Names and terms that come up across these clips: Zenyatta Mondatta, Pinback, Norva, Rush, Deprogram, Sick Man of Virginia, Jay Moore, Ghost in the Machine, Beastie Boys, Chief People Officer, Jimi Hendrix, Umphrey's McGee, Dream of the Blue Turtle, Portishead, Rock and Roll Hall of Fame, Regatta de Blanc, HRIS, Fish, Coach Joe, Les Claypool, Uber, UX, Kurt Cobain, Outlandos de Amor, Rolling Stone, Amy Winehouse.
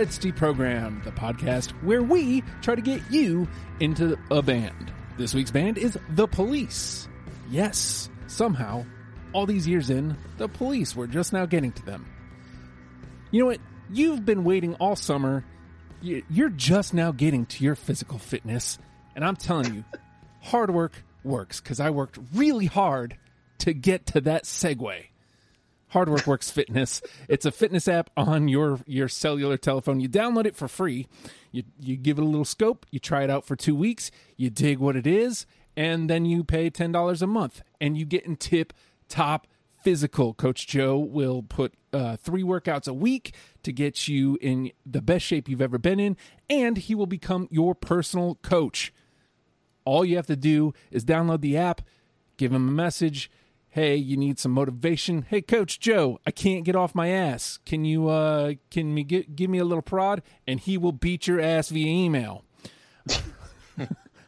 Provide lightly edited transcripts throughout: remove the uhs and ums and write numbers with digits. it's Deprogram, the podcast where we try to get you into a band. This week's band is The Police. Yes, somehow, all these years in, The Police, we're just now getting to them. You know what? You've been waiting all summer. You're just now getting to your physical fitness. And I'm telling you, hard work works, because I worked really hard to get to that segue. Hard Work Works Fitness. It's a fitness app on your cellular telephone. You download it for free. You give it a little scope. You try it out for 2 weeks. You dig what it is. And then you pay $10 a month. And you get in tip-top physical. Coach Joe will put 3 workouts a week to get you in the best shape you've ever been in. And he will become your personal coach. All you have to do is download the app, give him a message. Hey, you need some motivation. Hey, Coach Joe, I can't get off my ass. Can you give me a little prod? And he will beat your ass via email.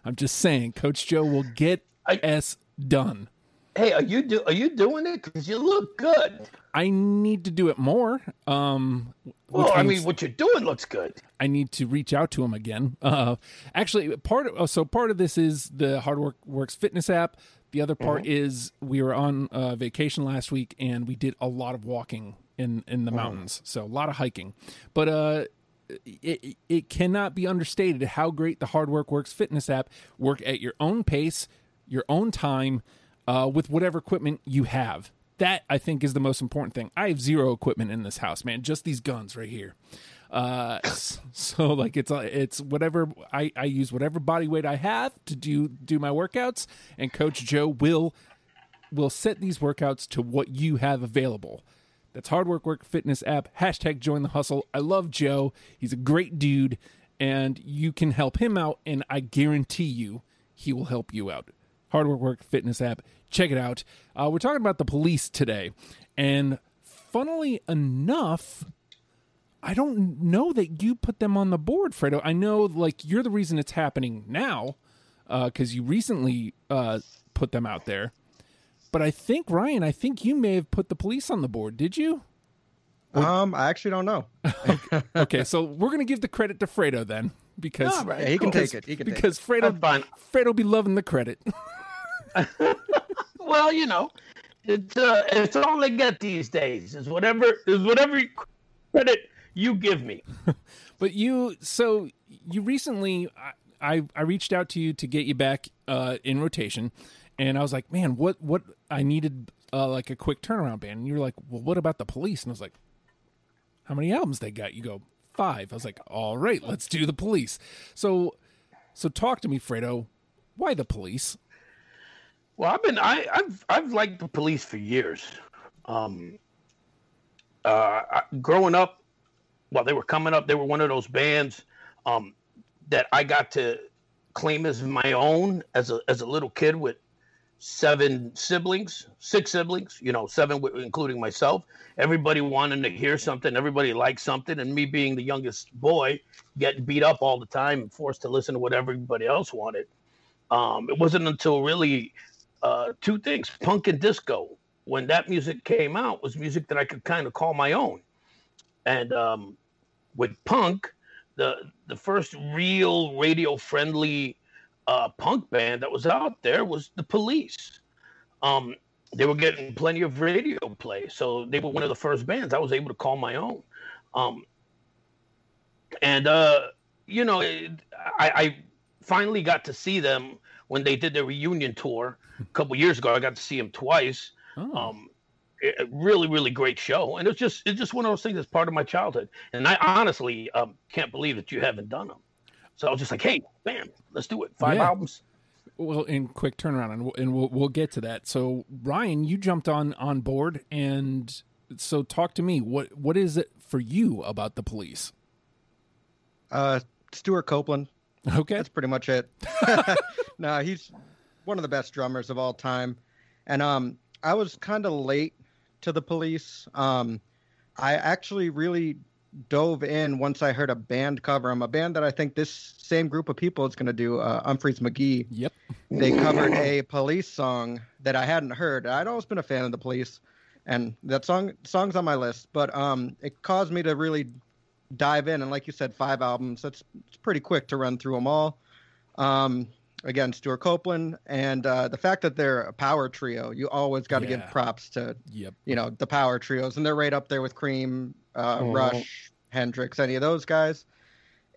I'm just saying, Coach Joe will get us done. Hey, are you doing it? Because you look good. I need to do it more. What you're doing looks good. I need to reach out to him again. Part of this is the Hard Work Works Fitness app. The other part is we were on vacation last week, and we did a lot of walking in the mountains, so a lot of hiking. But it cannot be understated how great the Hard Work Works Fitness app work at your own pace, your own time, with whatever equipment you have. That, I think, is the most important thing. I have 0 equipment in this house, man, just these guns right here. It's whatever I use, whatever body weight I have to do my workouts, and Coach Joe will set these workouts to what you have available. That's Hard Work Work Fitness app. #JoinTheHustle. I love Joe. He's a great dude, and you can help him out, and I guarantee you he will help you out. Hard Work Work Fitness app. Check it out. We're talking about The Police today, and funnily enough, I don't know that you put them on the board, Fredo. I know, you're the reason it's happening now, because you recently put them out there. But I think, Ryan, you may have put The Police on the board. Did you? I actually don't know. Okay, so we're going to give the credit to Fredo then, because he can take it. Fredo be loving the credit. Well, it's all I get these days is whatever credit you give me. But you recently, I reached out to you to get you back in rotation, and I was like, man, what I needed a quick turnaround band. And you were like, well, what about The Police? And I was like, how many albums they got? You go, 5. I was like, all right, let's do The Police. So talk to me, Fredo. Why The Police? Well, I've liked The Police for years. Growing up, while they were coming up, they were one of those bands that I got to claim as my own as a little kid with 6 siblings, 7 including myself. Everybody wanted to hear something. Everybody liked something. And me being the youngest boy, getting beat up all the time and forced to listen to what everybody else wanted. It wasn't until really 2 things, punk and disco. When that music came out, was music that I could kind of call my own. And with punk, the first real radio-friendly punk band that was out there was The Police. They were getting plenty of radio play, so they were one of the first bands I was able to call my own. I finally got to see them when they did their reunion tour a couple years ago. I got to see them twice. Oh. Really, really great show, and it's just one of those things that's part of my childhood. And I honestly can't believe that you haven't done them. So I was just like, hey, bam, let's do it. 5 albums. Well, in quick turnaround, and we'll get to that. So Ryan, you jumped on board, and so talk to me. What is it for you about The Police? Stuart Copeland. Okay, that's pretty much it. No, he's one of the best drummers of all time, and I was kind of late to The Police. I actually really dove in once I heard a band cover. I'm a band that I think this same group of people is going to do, Umphrey's McGee. Yep. They covered a Police song that I hadn't heard. I'd always been a fan of The Police, and that song's on my list. But it caused me to really dive in. And like you said, 5 albums. That's it's pretty quick to run through them all. Again, Stuart Copeland, and the fact that they're a power trio, you always got to give props to, you know, the power trios. And they're right up there with Cream, Rush, Hendrix, any of those guys.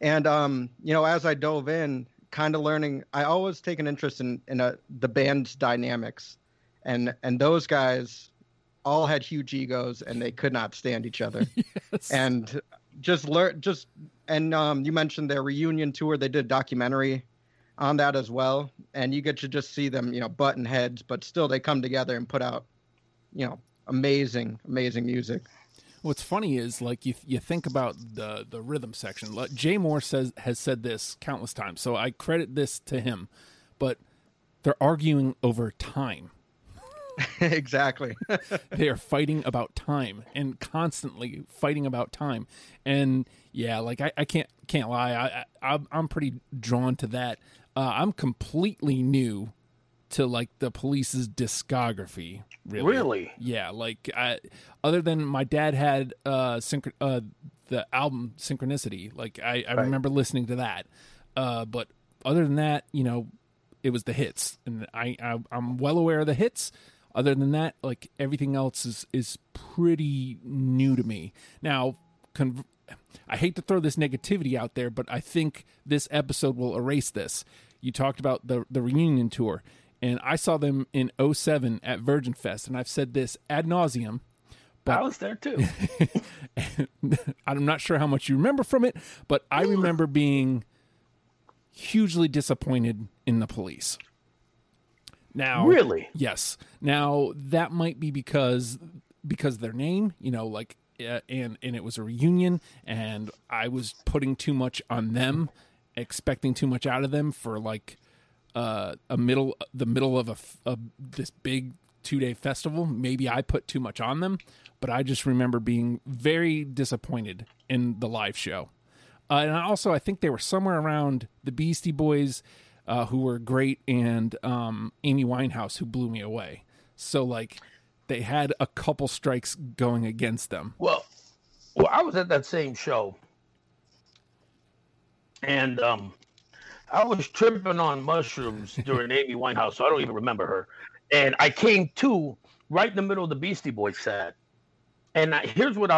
And, you know, as I dove in, kind of learning, I always take an interest in the band's dynamics. And those guys all had huge egos, and they could not stand each other. Yes. And just learn, just, and you mentioned their reunion tour. They did a documentary on that as well, and you get to just see them, you know, butting heads, but still they come together and put out, you know, amazing music. What's funny is, like, you think about the rhythm section. Jay Moore has said this countless times, so I credit this to him, but they're arguing over time. Exactly. They are fighting about time, and constantly fighting about time. And yeah, like I can't lie, I'm pretty drawn to that. I'm completely new to, like, the Police's discography. Really? Yeah. Like, other than my dad had the album Synchronicity. Like, I remember listening to that. But other than that, you know, it was the hits, and I'm well aware of the hits. Other than that, like, everything else is pretty new to me. Now, I hate to throw this negativity out there, but I think this episode will erase this. You talked about the reunion tour, and I saw them in 2007 at Virgin Fest, and I've said this ad nauseum. But I was there, too. I'm not sure how much you remember from it, but I remember being hugely disappointed in the Police. Now, really? Yes. Now, that might be because of their name, you know, like, and it was a reunion, and I was putting too much on them, expecting too much out of them for, like, the middle of this big 2-day festival. Maybe I put too much on them, but I just remember being very disappointed in the live show. And also, I think they were somewhere around the Beastie Boys, who were great, and Amy Winehouse, who blew me away. So, like, they had a couple strikes going against them. Well, I was at that same show, and I was tripping on mushrooms during Amy Winehouse, so I don't even remember her. And I came to right in the middle of the Beastie Boys set. And here's what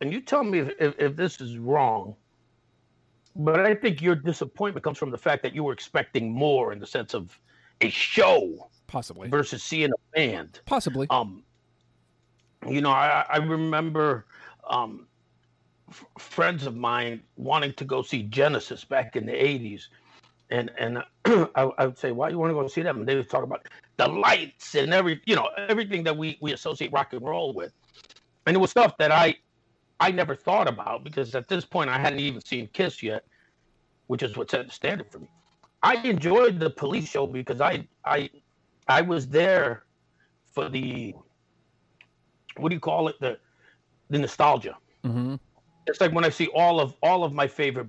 and you tell me if this is wrong. But I think your disappointment comes from the fact that you were expecting more in the sense of a show, possibly, versus seeing a band, possibly. You know, I remember friends of mine wanting to go see Genesis back in the 80s, and I would say, "Why do you want to go see them?" And they would talk about the lights and everything that we associate rock and roll with, and it was stuff that I never thought about, because at this point I hadn't even seen Kiss yet, which is what set the standard for me. I enjoyed the Police show because I was there for the, what do you call it? The nostalgia. Mm-hmm. It's like when I see all of my favorite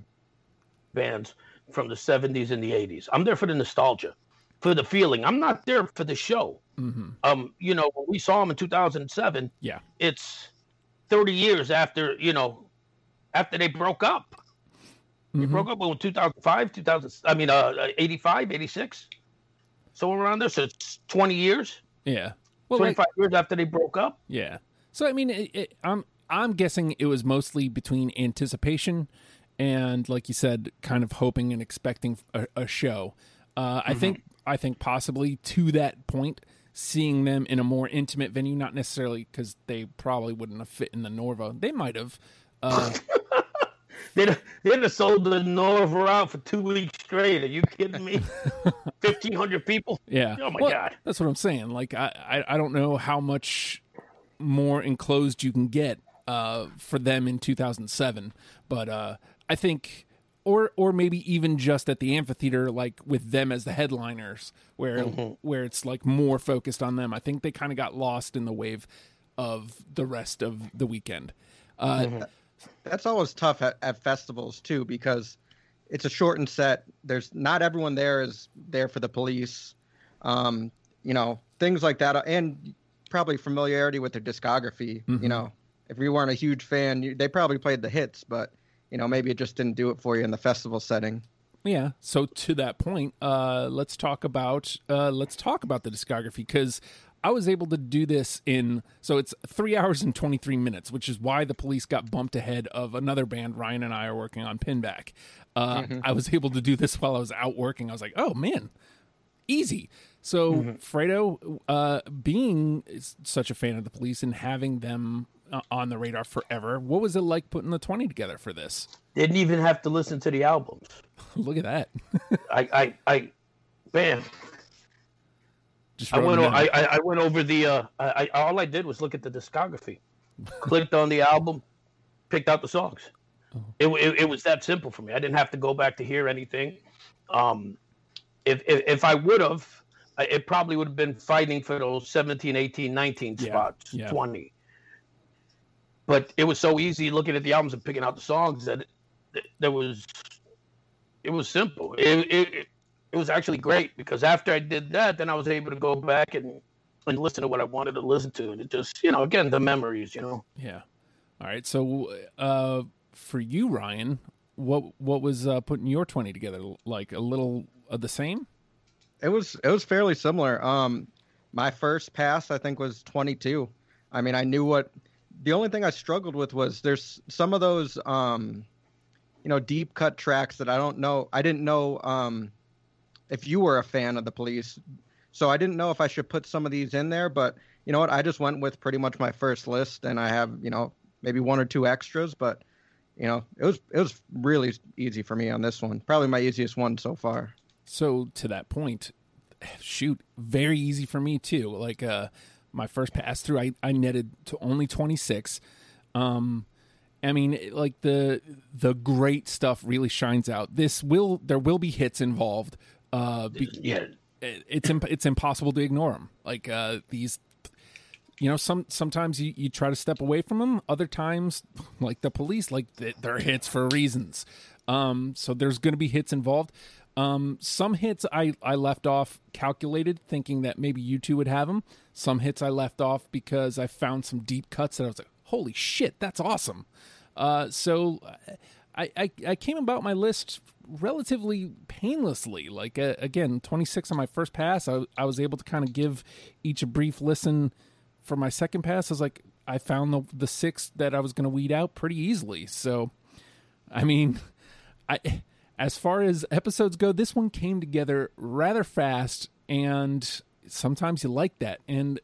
bands from the 70s and the 80s. I'm there for the nostalgia, for the feeling. I'm not there for the show. Mm-hmm. You know, when we saw them in 2007. Yeah, it's 30 years after, you know, after they broke up. They broke up in 2005, 85, 86. Somewhere around there. So it's 20 years. Yeah. Well, 25 years after they broke up. Yeah. So, I mean, I'm guessing it was mostly between anticipation and, like you said, kind of hoping and expecting a show. I think possibly to that point, seeing them in a more intimate venue, not necessarily because they probably wouldn't have fit in the Norva. They might have. They'd have sold the Norva out for 2 weeks straight. Are you kidding me? 1,500 people? Yeah. Oh, my God. That's what I'm saying. Like, I don't know how much more enclosed you can get for them in 2007. But I think... Or maybe even just at the amphitheater, like with them as the headliners, where it's like more focused on them. I think they kind of got lost in the wave of the rest of the weekend. That's always tough at festivals too, because it's a shortened set. There's not everyone there is there for the Police, you know, things like that, and probably familiarity with their discography. You know, if you weren't a huge fan, they probably played the hits, but you know, maybe it just didn't do it for you in the festival setting. Yeah. So to that point, let's talk about the discography, because I was able to do this in, so it's 3 hours and 23 minutes, which is why The Police got bumped ahead of another band. Ryan and I are working on Pinback. I was able to do this while I was out working. I was like, oh man, easy. So Fredo, being such a fan of The Police and having them on the radar forever, what was it like putting the 20 together for this? Didn't even have to listen to the albums. Look at that. I went over the all I did was look at the discography, clicked on the album, picked out the songs. It was that simple for me. I didn't have to go back to hear anything. If I would have, it probably would have been fighting for those 17, 18, 19 spots, 20. But it was so easy looking at the albums and picking out the songs that it was simple. It was actually great, because after I did that, then I was able to go back and listen to what I wanted to listen to. And it just, you know, again, the memories, you know. Yeah. All right. So for you, Ryan, what was putting your 20 together like? A little of the same? It was fairly similar. My first pass, I think, was 22. I mean, I knew what – the only thing I struggled with was there's some of those, you know, deep cut tracks that I don't know – I didn't know if you were a fan of The Police. So I didn't know if I should put some of these in there, but you know what? I just went with pretty much my first list, and I have, you know, maybe one or two extras, but you know, it was really easy for me on this one. Probably my easiest one so far. So to that point, shoot, very easy for me too. Like, my first pass through, I netted to only 26. I mean, like the great stuff really shines out. There will be hits involved. It's impossible to ignore them. Like these, you know, sometimes you try to step away from them. Other times, like The Police, like they're hits for reasons. So there's going to be hits involved. Some hits I left off calculated, thinking that maybe you two would have them. Some hits I left off because I found some deep cuts that I was like, holy shit, that's awesome. So I came about my list relatively painlessly. Like, again, 26 on my first pass. I was able to kind of give each a brief listen. For my second pass, I was like, I found the six that I was going to weed out pretty easily. So, I mean, as far as episodes go, this one came together rather fast, and sometimes you like that. And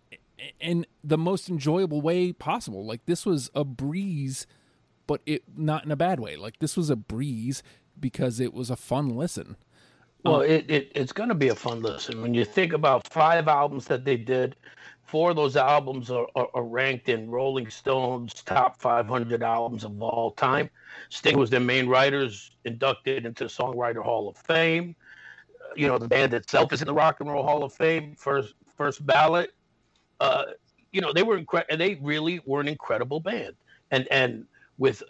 in the most enjoyable way possible. Like, this was a breeze, but it not in a bad way. Like, this was a breeze because it was a fun listen. Well, it's going to be a fun listen. When you think about 5 albums that they did, 4 of those albums are ranked in Rolling Stone's top 500 albums of all time. Sting was their main writers, inducted into the Songwriter Hall of Fame. You know, the band itself is in the Rock and Roll Hall of Fame, first ballot. You know, they were they really were an incredible band. And with,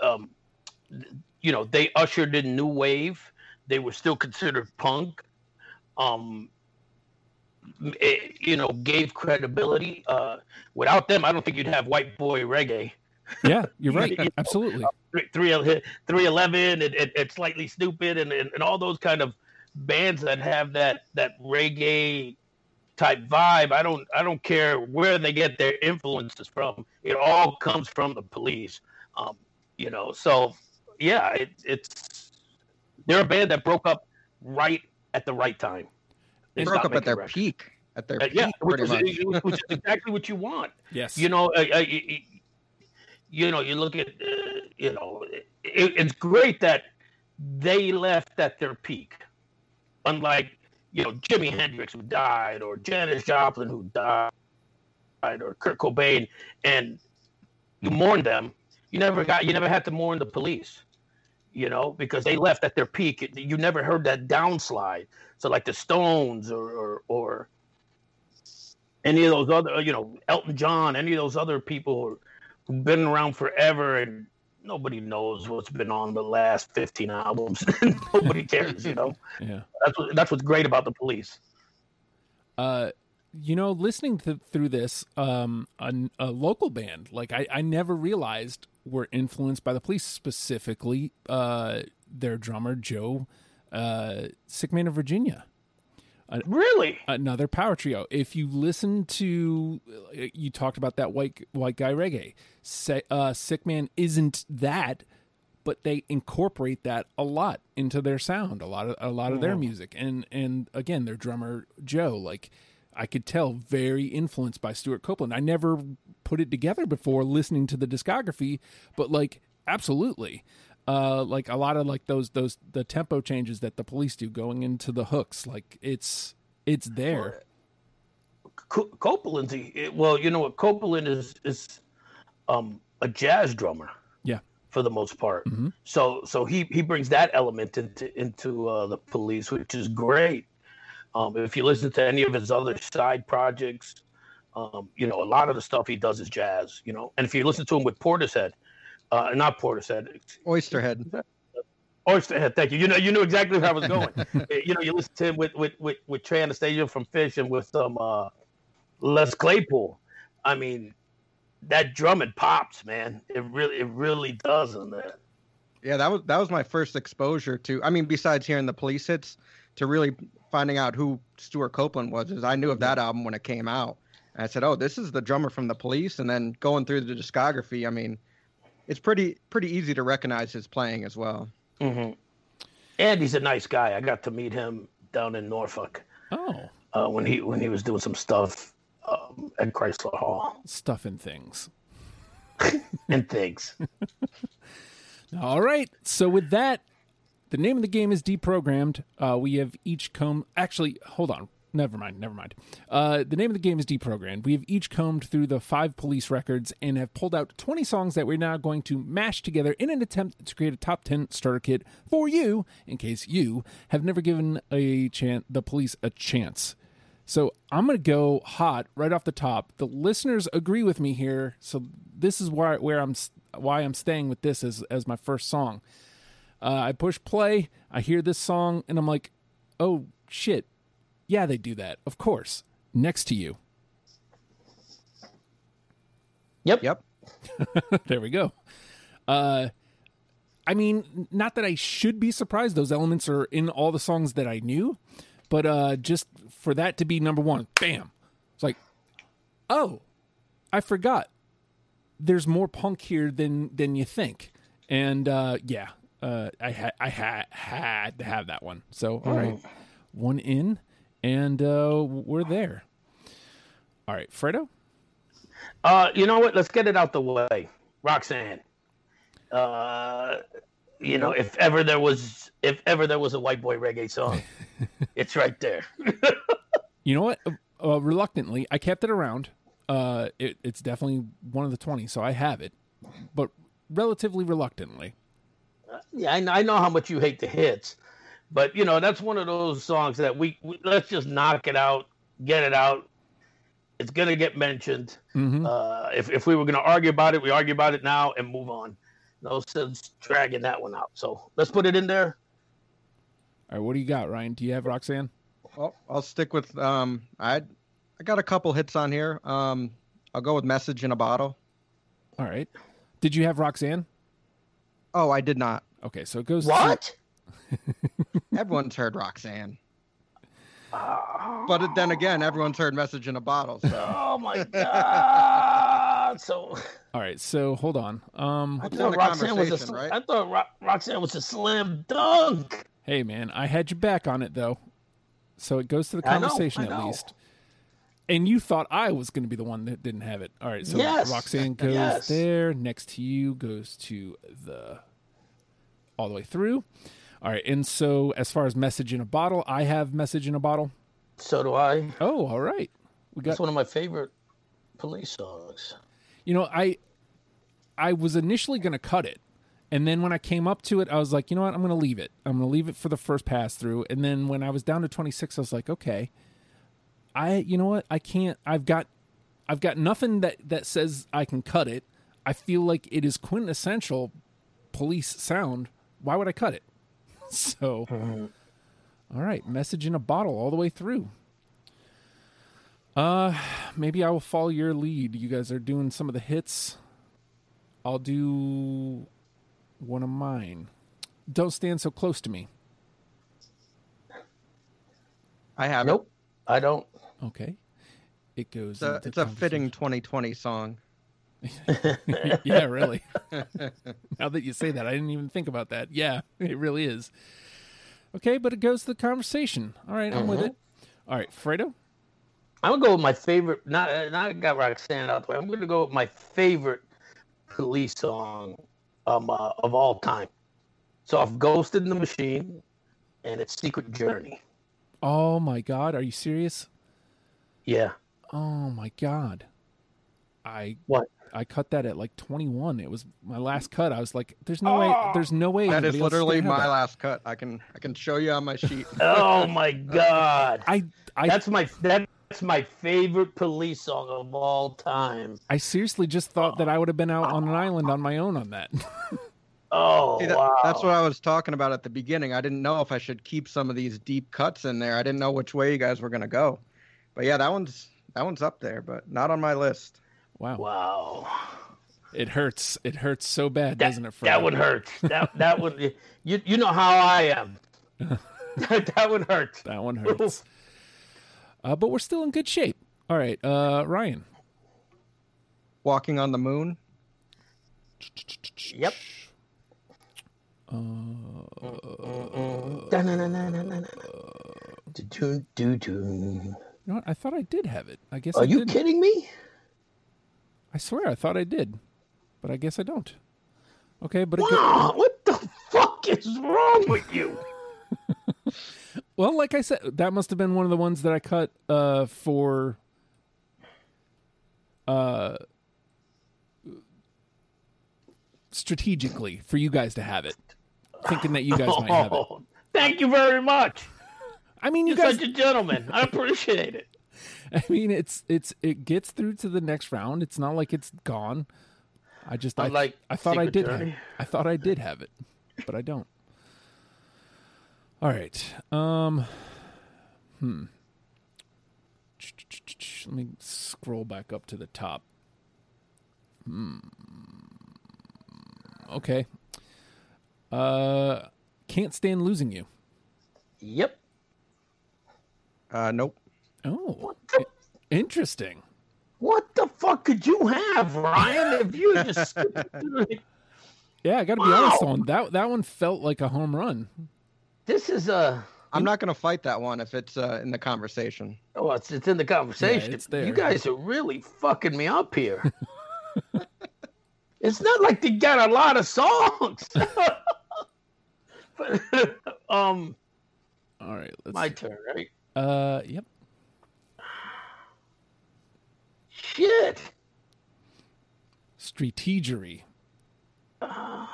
you know, they ushered in new wave. They were still considered punk, it, you know, gave credibility. Without them, I don't think you'd have white boy reggae. Yeah, you're right. You know, absolutely. 311 and Slightly Stupid and all those kind of bands that have that reggae type vibe. I don't care where they get their influences from. It all comes from The Police. You know, so yeah, it's. They're a band that broke up right at the right time. They broke up at their records. Peak. At their peak, yeah, which is exactly what you want. Yes. You know, you know, you look at, you know, it's great that they left at their peak. Unlike, you know, Jimi Hendrix, who died, or Janis Joplin, who died, or Kurt Cobain, and you mourn them. You never had to mourn The Police. You know, because they left at their peak. You never heard that downslide. So like the Stones or any of those other, you know, Elton John, any of those other people who've been around forever and nobody knows what's been on the last 15 albums. Nobody cares, you know. Yeah. That's what's great about The Police. you know, listening through this, a local band, like I never realized were influenced by the Police, specifically their drummer, Joe, Sick Man of Virginia. Really? Another power trio. If you listen to, you talked about that white guy reggae. Sick Man isn't that, but they incorporate that a lot into their sound, a lot of their music. And again, their drummer Joe, like I could tell, very influenced by Stuart Copeland. I never put it together before listening to the discography, but like absolutely. Like a lot of like those the tempo changes that the Police do going into the hooks, like it's there. Copeland's you know what, Copeland is a jazz drummer, yeah, for the most part. Mm-hmm. So he brings that element into the Police, which is great. If you listen to any of his other side projects, you know, a lot of the stuff he does is jazz. You know, and if you listen to him with Portishead. Not Portishead. Oysterhead. Oysterhead, thank you. You knew exactly where I was going. You know, you listen to him with Trey Anastasia from Fish and with Les Claypool. I mean, that drumming pops, man. It really does in there. Yeah, that was my first exposure to, I mean, besides hearing the Police hits, to really finding out who Stuart Copeland was. Is I knew of that album when it came out. And I said, oh, this is the drummer from the Police. And then going through the discography, I mean, it's pretty easy to recognize his playing as well. Mm-hmm. And he's a nice guy. I got to meet him down in Norfolk. Oh, when he was doing some stuff at Chrysler Hall. Stuff and things. And things. All right. So with that, the name of the game is Deprogrammed. We have each combed. Actually, hold on. Never mind. The name of the game is Deprogrammed. We have each combed through the 5 Police records and have pulled out 20 songs that we're now going to mash together in an attempt to create a top 10 starter kit for you, in case you have never given the Police a chance. So I'm going to go hot right off the top. The listeners agree with me here, so this is why I'm staying with this as my first song. I push play, I hear this song, and I'm like, oh, shit. Yeah, they do that. Of course. Next to You. Yep. There we go. I mean, not that I should be surprised. Those elements are in all the songs that I knew. But just for that to be number one, bam. It's like, oh, I forgot. There's more punk here than you think. And I had to have that one. So, all right. One in. And we're there. All right, Fredo? You know what? Let's get it out the way. Roxanne. You know, if ever there was a white boy reggae song, it's right there. You know what? Reluctantly, I kept it around. It's definitely one of the 20, so I have it. But relatively reluctantly. Yeah, I know how much you hate the hits. But, you know, that's one of those songs that we let's just knock it out, get it out. It's going to get mentioned. Mm-hmm. If we were going to argue about it, we argue about it now and move on. No sense dragging that one out. So let's put it in there. All right, what do you got, Ryan? Do you have Roxanne? Well, I'll stick with I got a couple hits on here. I'll go with Message in a Bottle. All right. Did you have Roxanne? Oh, I did not. Okay, so it goes. What? Everyone's heard Roxanne, but then again, everyone's heard Message in a Bottle. So. Oh my God! So all right, so hold on. I thought Roxanne was a slam dunk. Hey man, I had your back on it though, so it goes to the conversation I know. At least. And you thought I was going to be the one that didn't have it. All right, so yes. Roxanne goes there. Next to You goes to the all the way through. All right, and so as far as Message in a Bottle, I have Message in a Bottle. So do I. Oh, all right. That's one of my favorite Police songs. You know, I was initially going to cut it, and then when I came up to it, I was like, you know what, I'm going to leave it. I'm going to leave it for the first pass through, and then when I was down to 26, I was like, okay, you know what, I can't. I've got nothing that says I can cut it. I feel like it is quintessential Police sound. Why would I cut it? So, all right, Message in a Bottle all the way through. Maybe I will follow your lead. You guys are doing some of the hits. I'll do one of mine. Don't Stand So Close to Me. I have it. Nope, I don't. Okay. It goes. It's a fitting 2020 song. Yeah, really. Now that you say that, I didn't even think about that. Yeah, it really is. Okay, but it goes to the conversation. All right, I'm with it. All right, Fredo? I'm going to go with my favorite. Not got Roxanne out there. I'm going to go with my favorite Police song of all time. So I've Ghost in the Machine, and it's Secret Journey. Oh, my God. Are you serious? Yeah. Oh, my God. I cut that at like 21. It was my last cut. I was like, there's no way. That is literally my last cut. I can show you on my sheet. Oh my God. That's my favorite Police song of all time. I seriously just thought that I would have been out on an island on my own on that. Oh, see, wow. That's what I was talking about at the beginning. I didn't know if I should keep some of these deep cuts in there. I didn't know which way you guys were going to go. But yeah, that one's up there, but not on my list. Wow. It hurts. It hurts so bad, doesn't it, Fred? That one hurts. That one, you know how I am. That one hurts. That one hurts. But we're still in good shape. All right, Ryan. Walking on the Moon. Yep. You know what? I thought I did have it. I guess. Are you kidding me? I swear, I thought I did, but I guess I don't. Okay, but... Wow, what the fuck is wrong with you? Well, like I said, that must have been one of the ones that I cut for... strategically, for you guys to have it. Thinking that you guys might have it. Thank you very much. I mean, you're such a gentleman. I appreciate it. I mean, it gets through to the next round. It's not like it's gone. I thought I did have it, but I don't. All right. Let me scroll back up to the top. Okay. Can't Stand Losing You. Yep. Nope. Oh, interesting. What the fuck could you have, Ryan, if you just skipped through it? Yeah, I got to be honest on that. That one felt like a home run. I'm not going to fight that one if it's in the conversation. Oh, it's in the conversation. Yeah, it's there. You guys are really fucking me up here. It's not like they got a lot of songs. But, all right, let's see. Turn, right? Yep. Shit. Strategery. I'm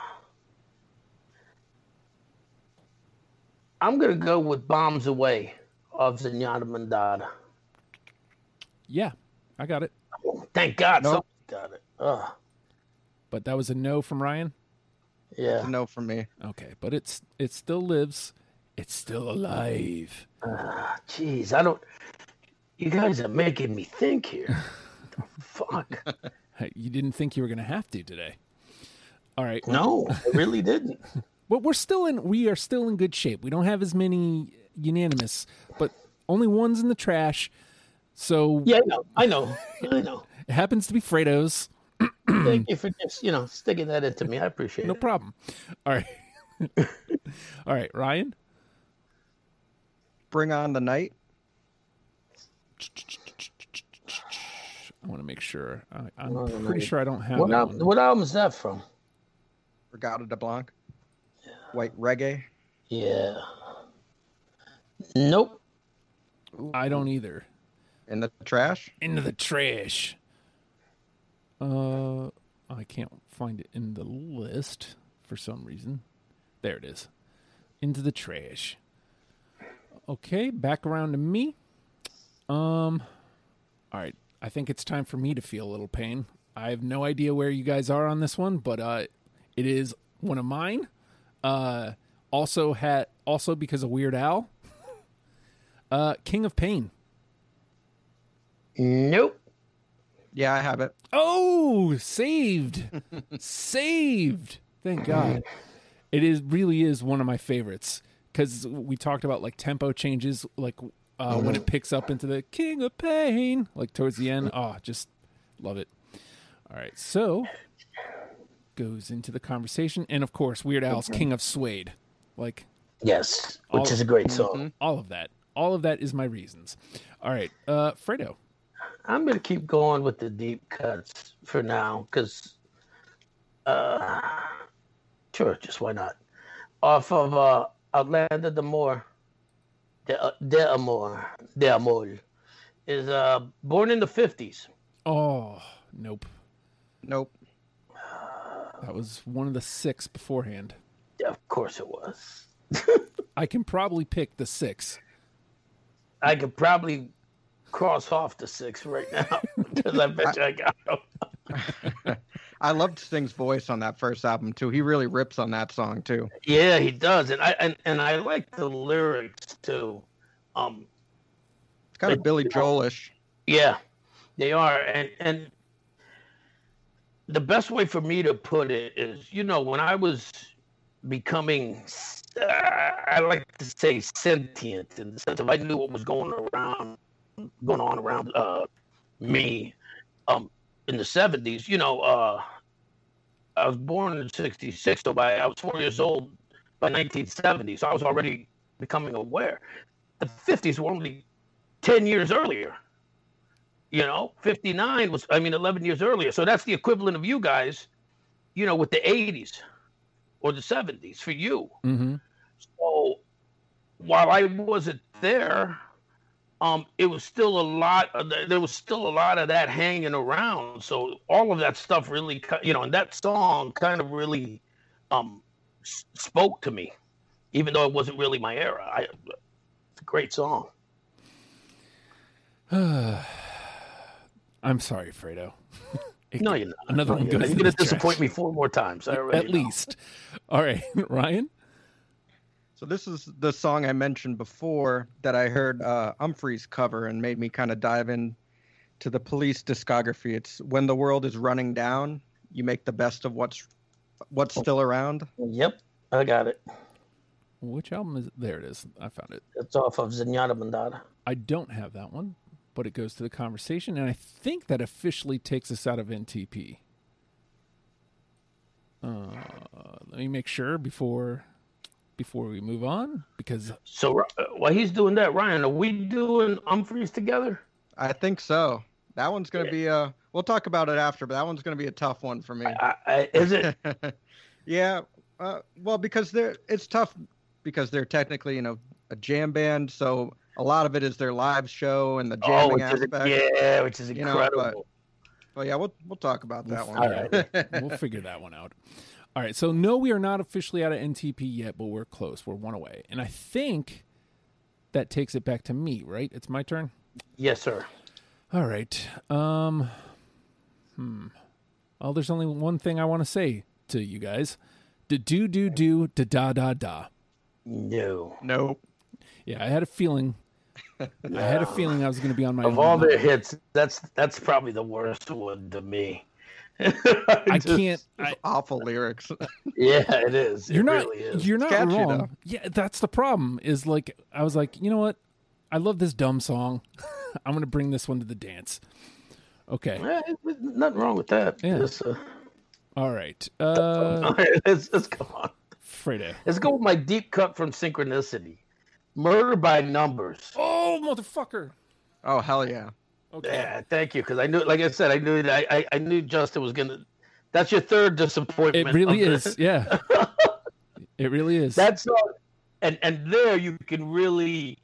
going to go with Bombs Away of Zenyatta Mondatta. Yeah, I got it. Oh, thank God. Nope. Someone got it. Ugh. But that was a no from Ryan? Yeah. It's a no from me. Okay, but it still lives. It's still alive. Jeez, you guys are making me think here. Fuck. You didn't think you were going to have to today. All right. No, I really didn't. But we are still in good shape. We don't have as many unanimous, but only one's in the trash. So yeah, I know. It happens to be Fredo's. Thank you for just, sticking that into me. I appreciate it. No problem. All right. All right, Ryan. Bring On the Night. I want to make sure. I'm pretty sure I don't have that one. What album is that from? Regatta de Blanc. Yeah. White Reggae. Yeah. Nope. Ooh. I don't either. Into the Trash. I can't find it in the list for some reason. There it is. Into the Trash. Okay, back around to me. All right. I think it's time for me to feel a little pain. I have no idea where you guys are on this one, but it is one of mine. Also because of Weird Al. King of Pain. Nope. Yeah, I have it. Oh, saved. Saved. Thank God. It is really is one of my favorites because we talked about like tempo changes, like when it picks up into the King of Pain, like towards the end. Oh, just love it. All right. So goes into the conversation. And of course, Weird Al's King of Suede. Like, yes, which is a great song. All of that. All of that is my reasons. All right. Fredo. I'm going to keep going with the deep cuts for now because, sure, just why not? Off of Outlander de Amor is born in the 50s. Oh, nope. Nope. That was one of the six beforehand. Yeah, of course it was. I can probably pick the six. I could probably cross off the six right now because I bet you I got him. I loved Sting's voice on that first album too. He really rips on that song too. Yeah, he does, and I like the lyrics too. It's kind of Billy Joelish. Yeah, they are, and the best way for me to put it is, you know, when I was becoming, I like to say sentient in the sense of I knew what was going on around me in the 70s. You know, I was born in 66, so I was 4 years old by 1970, so I was already becoming aware. The 50s were only 10 years earlier. You know, 59 was, 11 years earlier. So that's the equivalent of you guys, you know, with the 80s or the 70s for you. Mm-hmm. So while I wasn't there, it was still a lot of that hanging around. So all of that stuff really, you know, and that song kind of really spoke to me, even though it wasn't really my era. It's a great song. I'm sorry, Fredo. No, you're not. Another one goes. You're going to disappoint me four more times. At least. All right, Ryan. So this is the song I mentioned before that I heard Umphrey's cover and made me kind of dive in to the Police discography. It's When the World is Running Down, You Make the Best of What's Still Around. Yep, I got it. Which album is it? There it is. I found it. It's off of Zenyatta Mondatta. I don't have that one, but it goes to the conversation, and I think that officially takes us out of NTP. Let me make sure before we move on, because so while he's doing that, Ryan, are we doing Umphrey's together? I think so. That one's going to be we'll talk about it after, but that one's going to be a tough one for me. Is it? Yeah. Well, because it's tough because they're technically, you know, a jam band. So a lot of it is their live show and the jamming aspect. Yeah. Which is incredible. You know, but yeah, we'll talk about that one. All right. We'll figure that one out. All right, so no, we are not officially out of NTP yet, but we're close. We're one away. And I think that takes it back to me, right? It's my turn? Yes, sir. All right. Well, there's only one thing I want to say to you guys. Da-do-do-do, da-da-da-da. No. Nope. Yeah, I had a feeling. I had a feeling I was going to be on my own. Of all their hits, that's probably the worst one to me. Awful lyrics. Yeah, it is. You're not catchy, wrong. Though. Yeah, that's the problem. Is like I was like, you know what? I love this dumb song. I'm gonna bring this one to the dance. Okay, yeah, nothing wrong with that. Yeah. Just, all right. All right. Let's come on, Fredo. Let's go with my deep cut from Synchronicity. Murder by Numbers. Oh, motherfucker! Oh, hell yeah. Okay. Yeah, thank you. Because I knew, like I said, I knew Justin was gonna. That's your third disappointment. It really is. Yeah. It really is. That's all. And there you can really,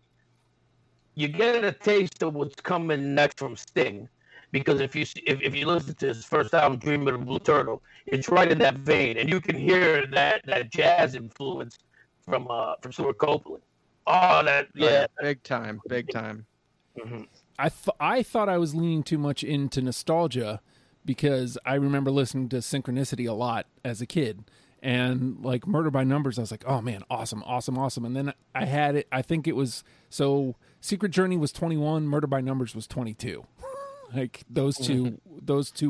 you get a taste of what's coming next from Sting, because if you listen to his first album, Dream of the Blue Turtle, it's right in that vein, and you can hear that jazz influence from Stuart Copeland. Oh, that yeah, big time, big time. Mm-hmm. I thought I was leaning too much into nostalgia because I remember listening to Synchronicity a lot as a kid, and like Murder by Numbers, I was like, oh man, awesome, awesome, awesome. And then I had it. I think it was, so Secret Journey was 21, Murder by Numbers was 22. Like those two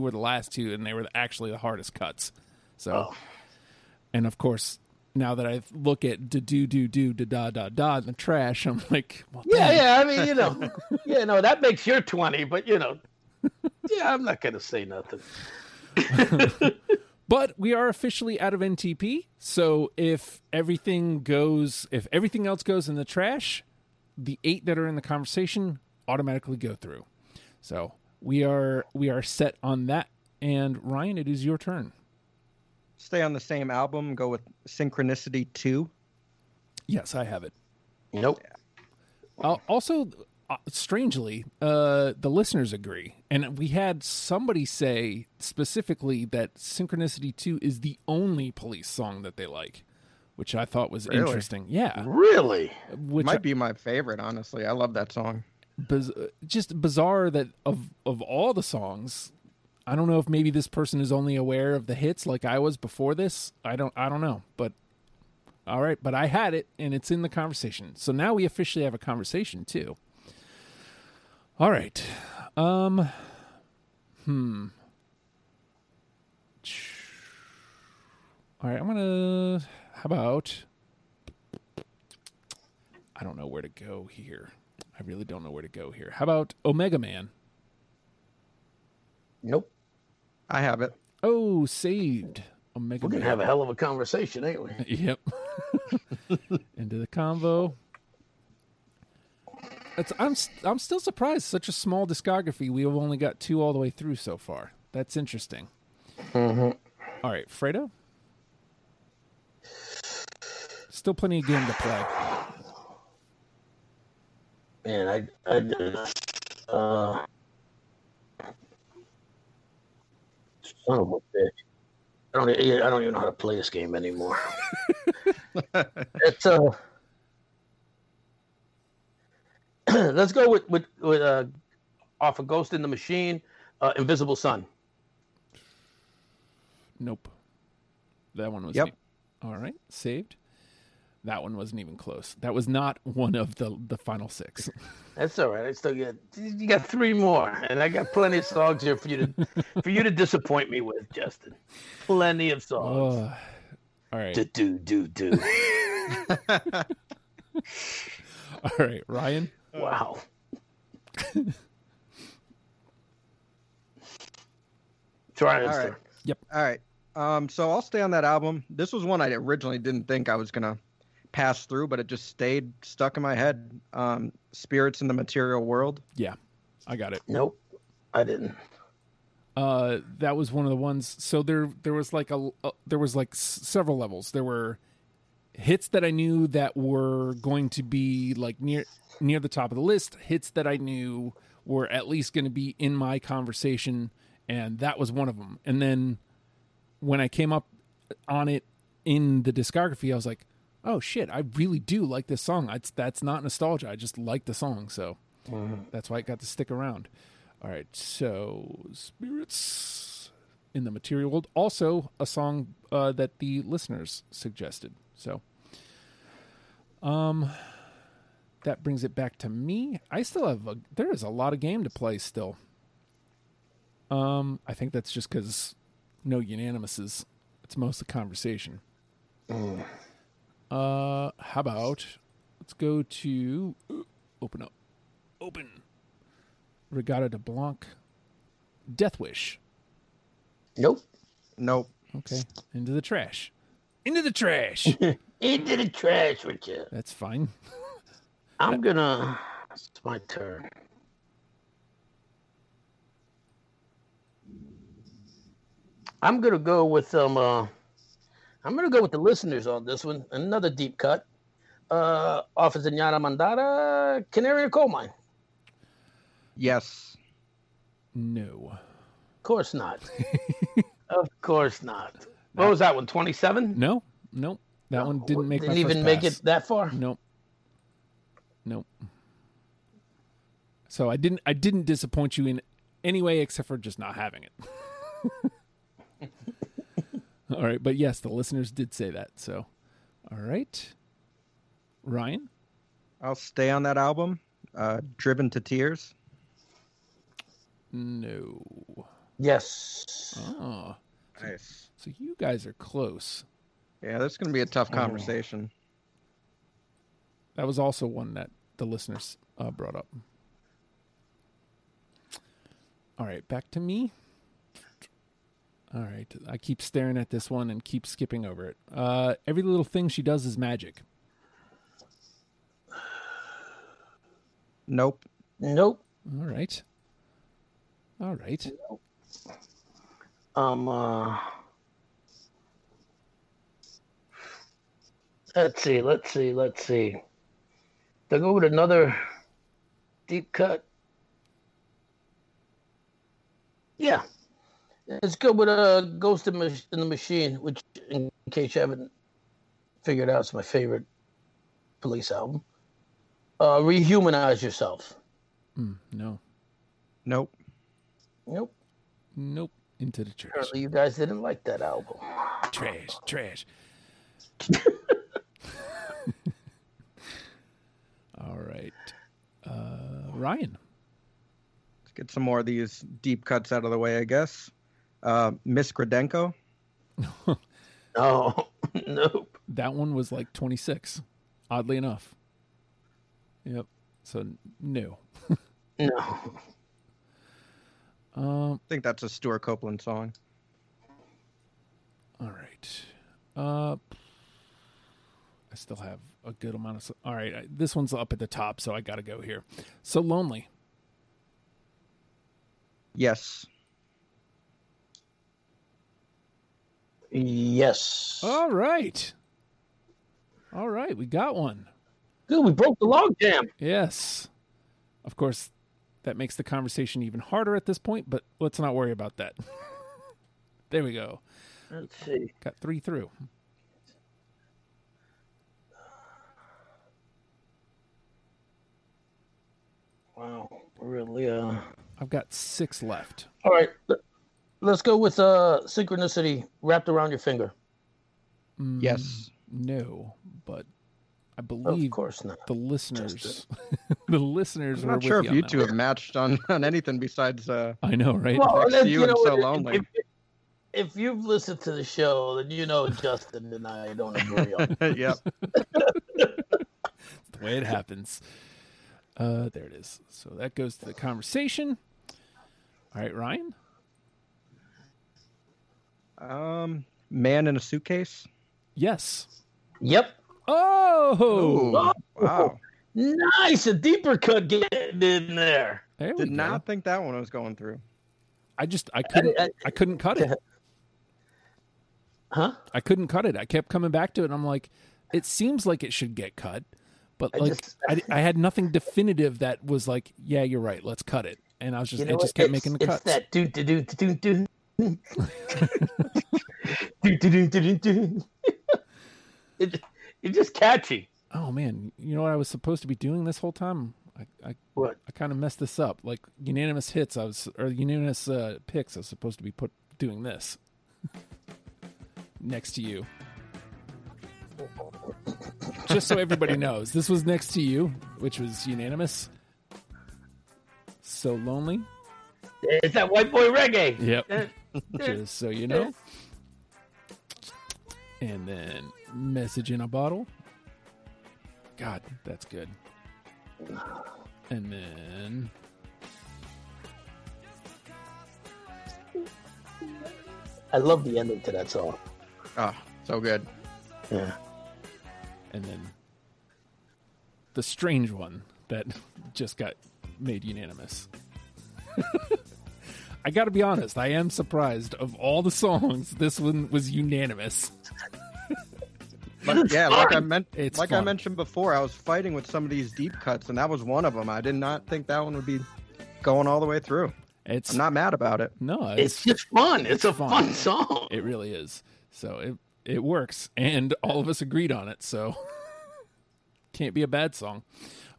were the last two, and they were actually the hardest cuts. So, and of course, now that I look at da da da da in the trash, I'm like, well, yeah. I mean, that makes your 20, but I'm not gonna say nothing. But we are officially out of NTP, so if everything else goes in the trash, the 8 that are in the conversation automatically go through. So we are set on that. And Ryan, it is your turn. Stay on the same album. Go with Synchronicity 2. Yes, I have it. Nope. Also, strangely, the listeners agree. And we had somebody say specifically that Synchronicity 2 is the only Police song that they like, which I thought was interesting. Yeah. Really? Which might be my favorite, honestly. I love that song. Just bizarre that of all the songs, I don't know if maybe this person is only aware of the hits like I was before this. I don't know. But all right. But I had it, and it's in the conversation. So now we officially have a conversation, too. All right. All right. How about, I don't know where to go here. I really don't know where to go here. How about Omega Man? Nope. I have it. Oh, saved. Omega Man. We're going to have a hell of a conversation, ain't we? Yep. Into the convo. I'm still surprised. Such a small discography. We have only got 2 all the way through so far. That's interesting. Mm-hmm. All right, Fredo? Still plenty of game to play. Man, I son of a bitch. I don't even know how to play this game anymore. It's let's go with off of Ghost in the Machine, Invisible Sun. Nope. That one was All right, saved. That one wasn't even close. That was not one of the final 6. That's all right. I still got you got 3 more, and I got plenty of songs here for you to disappoint me with, Justin. Plenty of songs. All right. Do. All right, Ryan. Wow. Try it. All right. Yep. All right. So I'll stay on that album. This was one I originally didn't think I was gonna pass through, but it just stayed stuck in my head. Spirits in the Material World. Yeah, I got it. Nope, I didn't. That was one of the ones. So there was like several levels. There were hits that I knew that were going to be like near the top of the list. Hits that I knew were at least going to be in my conversation, and that was one of them. And then when I came up on it in the discography, I was like, oh shit, I really do like this song. That's not nostalgia. I just like the song. So that's why it got to stick around. All right. So Spirits in the Material World, also a song that the listeners suggested. So that brings it back to me. I still have there is a lot of game to play still. I think that's just because no unanimouses. It's mostly conversation. Mm. How about let's go to open Regatta de Blanc, Death Wish. Nope. Okay. Into the trash. Into the trash with you. That's fine. It's my turn. I'm gonna go with I'm going to go with the listeners on this one. Another deep cut. Off of Zenyatta Mondatta, Canary in a Coal Mine. Yes. No. Of course not. Of course not. What was that one, 27? No. That one didn't make my first pass. Didn't even make it that far? Nope. So I didn't disappoint you in any way except for just not having it. All right, but yes, the listeners did say that. So, all right. Ryan? I'll stay on that album, Driven to Tears. No. Yes. Oh. Nice. So you guys are close. Yeah, that's going to be a tough conversation. Oh. That was also one that the listeners brought up. All right, back to me. All right, I keep staring at this one and keep skipping over it. Every little thing she does is magic. Nope. Nope. All right. All right. Nope. Let's see. They'll go with another deep cut. Yeah. Let's go with Ghost in the Machine, which, in case you haven't figured out, is my favorite Police album. Rehumanize Yourself. No. Nope. Into the trash. Apparently you guys didn't like that album. Trash. All right. Ryan. Let's get some more of these deep cuts out of the way, I guess. Miss Gradenko. Oh, nope. That one was like 26, oddly enough. Yep. So, no. No. I think that's a Stuart Copeland song. All right. I still have a good amount of... All right, this one's up at the top, so I got to go here. So Lonely. Yes. All right, we got one. Good, we broke the log jam. Yes. Of course, that makes the conversation even harder at this point, but let's not worry about that. There we go. Let's see. Got three through. Wow, really? I've got six left. All right, let's go with Synchronicity Wrapped Around Your Finger. Yes. No, but I believe, of course not. The listeners. I'm not sure if you two have matched on anything besides. I know, right? Well, you and So Lonely. If you've listened to the show, then you know Justin and I don't agree on it. Yep. It's the way it happens. There it is. So that goes to the conversation. All right, Ryan. Man in a Suitcase. Yes. Yep. Oh, wow. Nice. A deeper cut getting in there. Did not think that one was going through. I couldn't cut it. Huh? I couldn't cut it. I kept coming back to it. And I'm like, it seems like it should get cut, but I had nothing definitive that was like, yeah, you're right. Let's cut it. And I was just, kept making the cuts. It's that do. Do. It's just catchy. Oh, man. You know what I was supposed to be doing this whole time? I kind of messed this up. Like unanimous hits, unanimous picks, I was supposed to be doing this. Next to You. Just so everybody knows, this was Next to You, which was unanimous. So Lonely. It's that white boy reggae. Yep. Just so you know. And then Message in a Bottle. God, that's good. And then I love the ending to that song. Oh, so good. Yeah. And then the strange one that just got made unanimous. I got to be honest. I am surprised. Of all the songs, this one was unanimous. But yeah, I mentioned before, I was fighting with some of these deep cuts, and that was one of them. I did not think that one would be going all the way through. I'm not mad about it. No, it's just fun. It's a fun song. It really is. So it works, and all of us agreed on it. So can't be a bad song.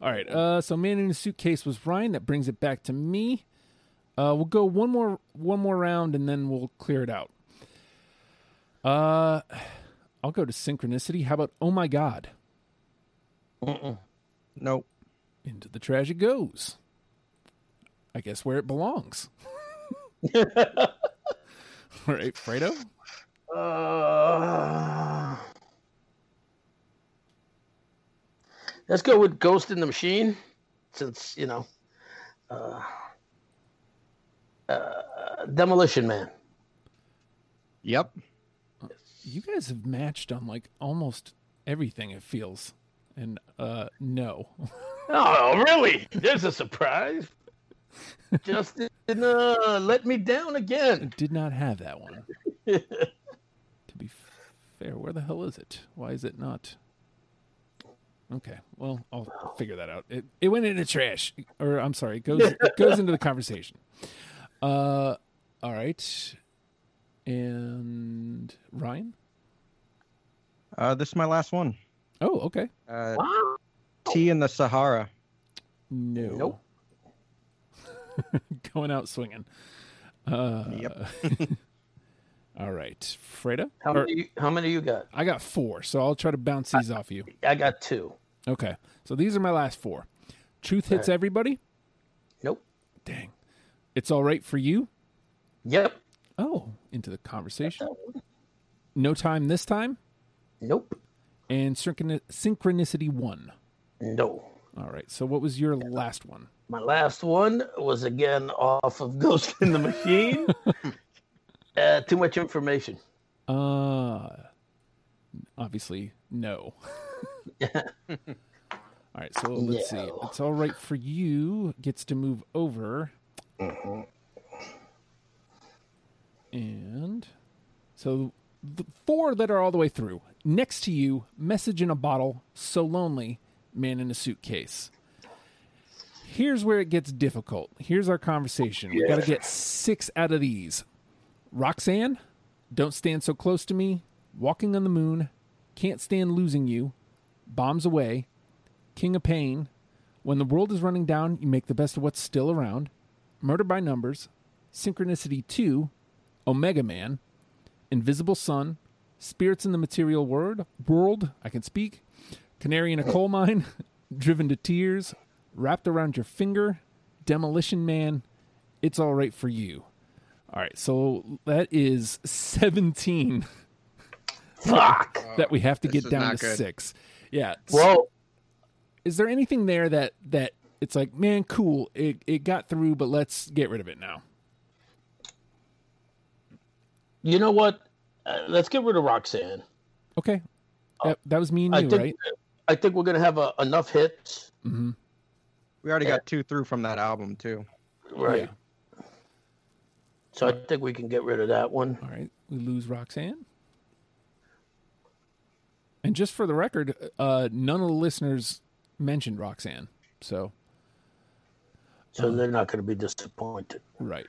All right. So Man in a Suitcase was Ryan. That brings it back to me. We'll go one more round, and then we'll clear it out. I'll go to Synchronicity. How about Oh My God? Nope. Into the Trash it goes. I guess, where it belongs. Right, Fredo? Let's go with Ghost in the Machine, since, you know, Demolition Man. Yep. You guys have matched on, like, almost everything, it feels. And, no. Oh, really? There's a surprise. Justin, let me down again. I did not have that one. To be fair, where the hell is it? Why is it not? Okay, well, I'll figure that out. It went into trash. Or, I'm sorry, it goes into the conversation. All right. And Ryan? This is my last one. Oh, okay. Wow. Tea in the Sahara. No. Nope. Going out swinging. Yep. All right. Freda? How many you got? I got 4, so I'll try to bounce these off you. I got 2. Okay. So these are my last 4. Truth Hits Everybody? Nope. Dang. It's All Right for You? Yep. Oh, into the conversation. No Time This Time? Nope. And Synchronicity 1? No. All right. So what was your last one? My last one was, again, off of Ghost in the Machine. Too Much Information. Obviously, no. All right. So let's see. It's All Right for You gets to move over. Mm-hmm. And so the 4 that are all the way through. Next to You, Message in a Bottle, So Lonely, Man in a Suitcase. Here's where it gets difficult. Here's our conversation. Yeah. We got to get 6 out of these. Roxanne, Don't Stand So Close to Me, Walking on the Moon, Can't Stand Losing You, Bombs Away, King of Pain, When the World is Running Down, You Make the Best of What's Still Around, Murder by Numbers, Synchronicity 2, Omega Man, Invisible Sun, Spirits in the Material World, I Can Speak, Canary in a Coal Mine, Driven to Tears, Wrapped Around Your Finger, Demolition Man, It's All Right for You. All right, so that is 17. Fuck. That we have to get down to good. 6. Yeah. Well, is there anything there that it's like, man, cool, it got through, but let's get rid of it now? You know what? Let's get rid of Roxanne. Okay. That was me and you, right? I think we're going to have enough hits. Mm-hmm. We already got 2 through from that album, too. Right. Yeah. So I think we can get rid of that one. All right. We lose Roxanne. And just for the record, none of the listeners mentioned Roxanne. So they're not going to be disappointed. Right.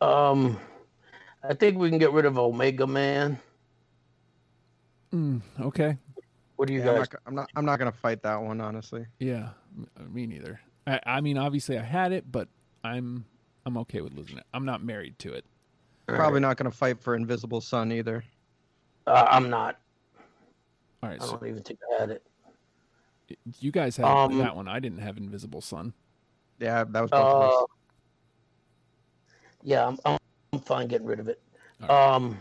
I think we can get rid of Omega Man. Okay. What do you guys? I'm not going to fight that one, honestly. Yeah, me neither. I mean, obviously I had it, but I'm okay with losing it. I'm not married to it. Probably not going to fight for Invisible Sun either. I'm not. All right. I don't even think I had it. You guys had that one. I didn't have Invisible Sun. Yeah, that was both of us. Yeah, I'm fine getting rid of it. Right.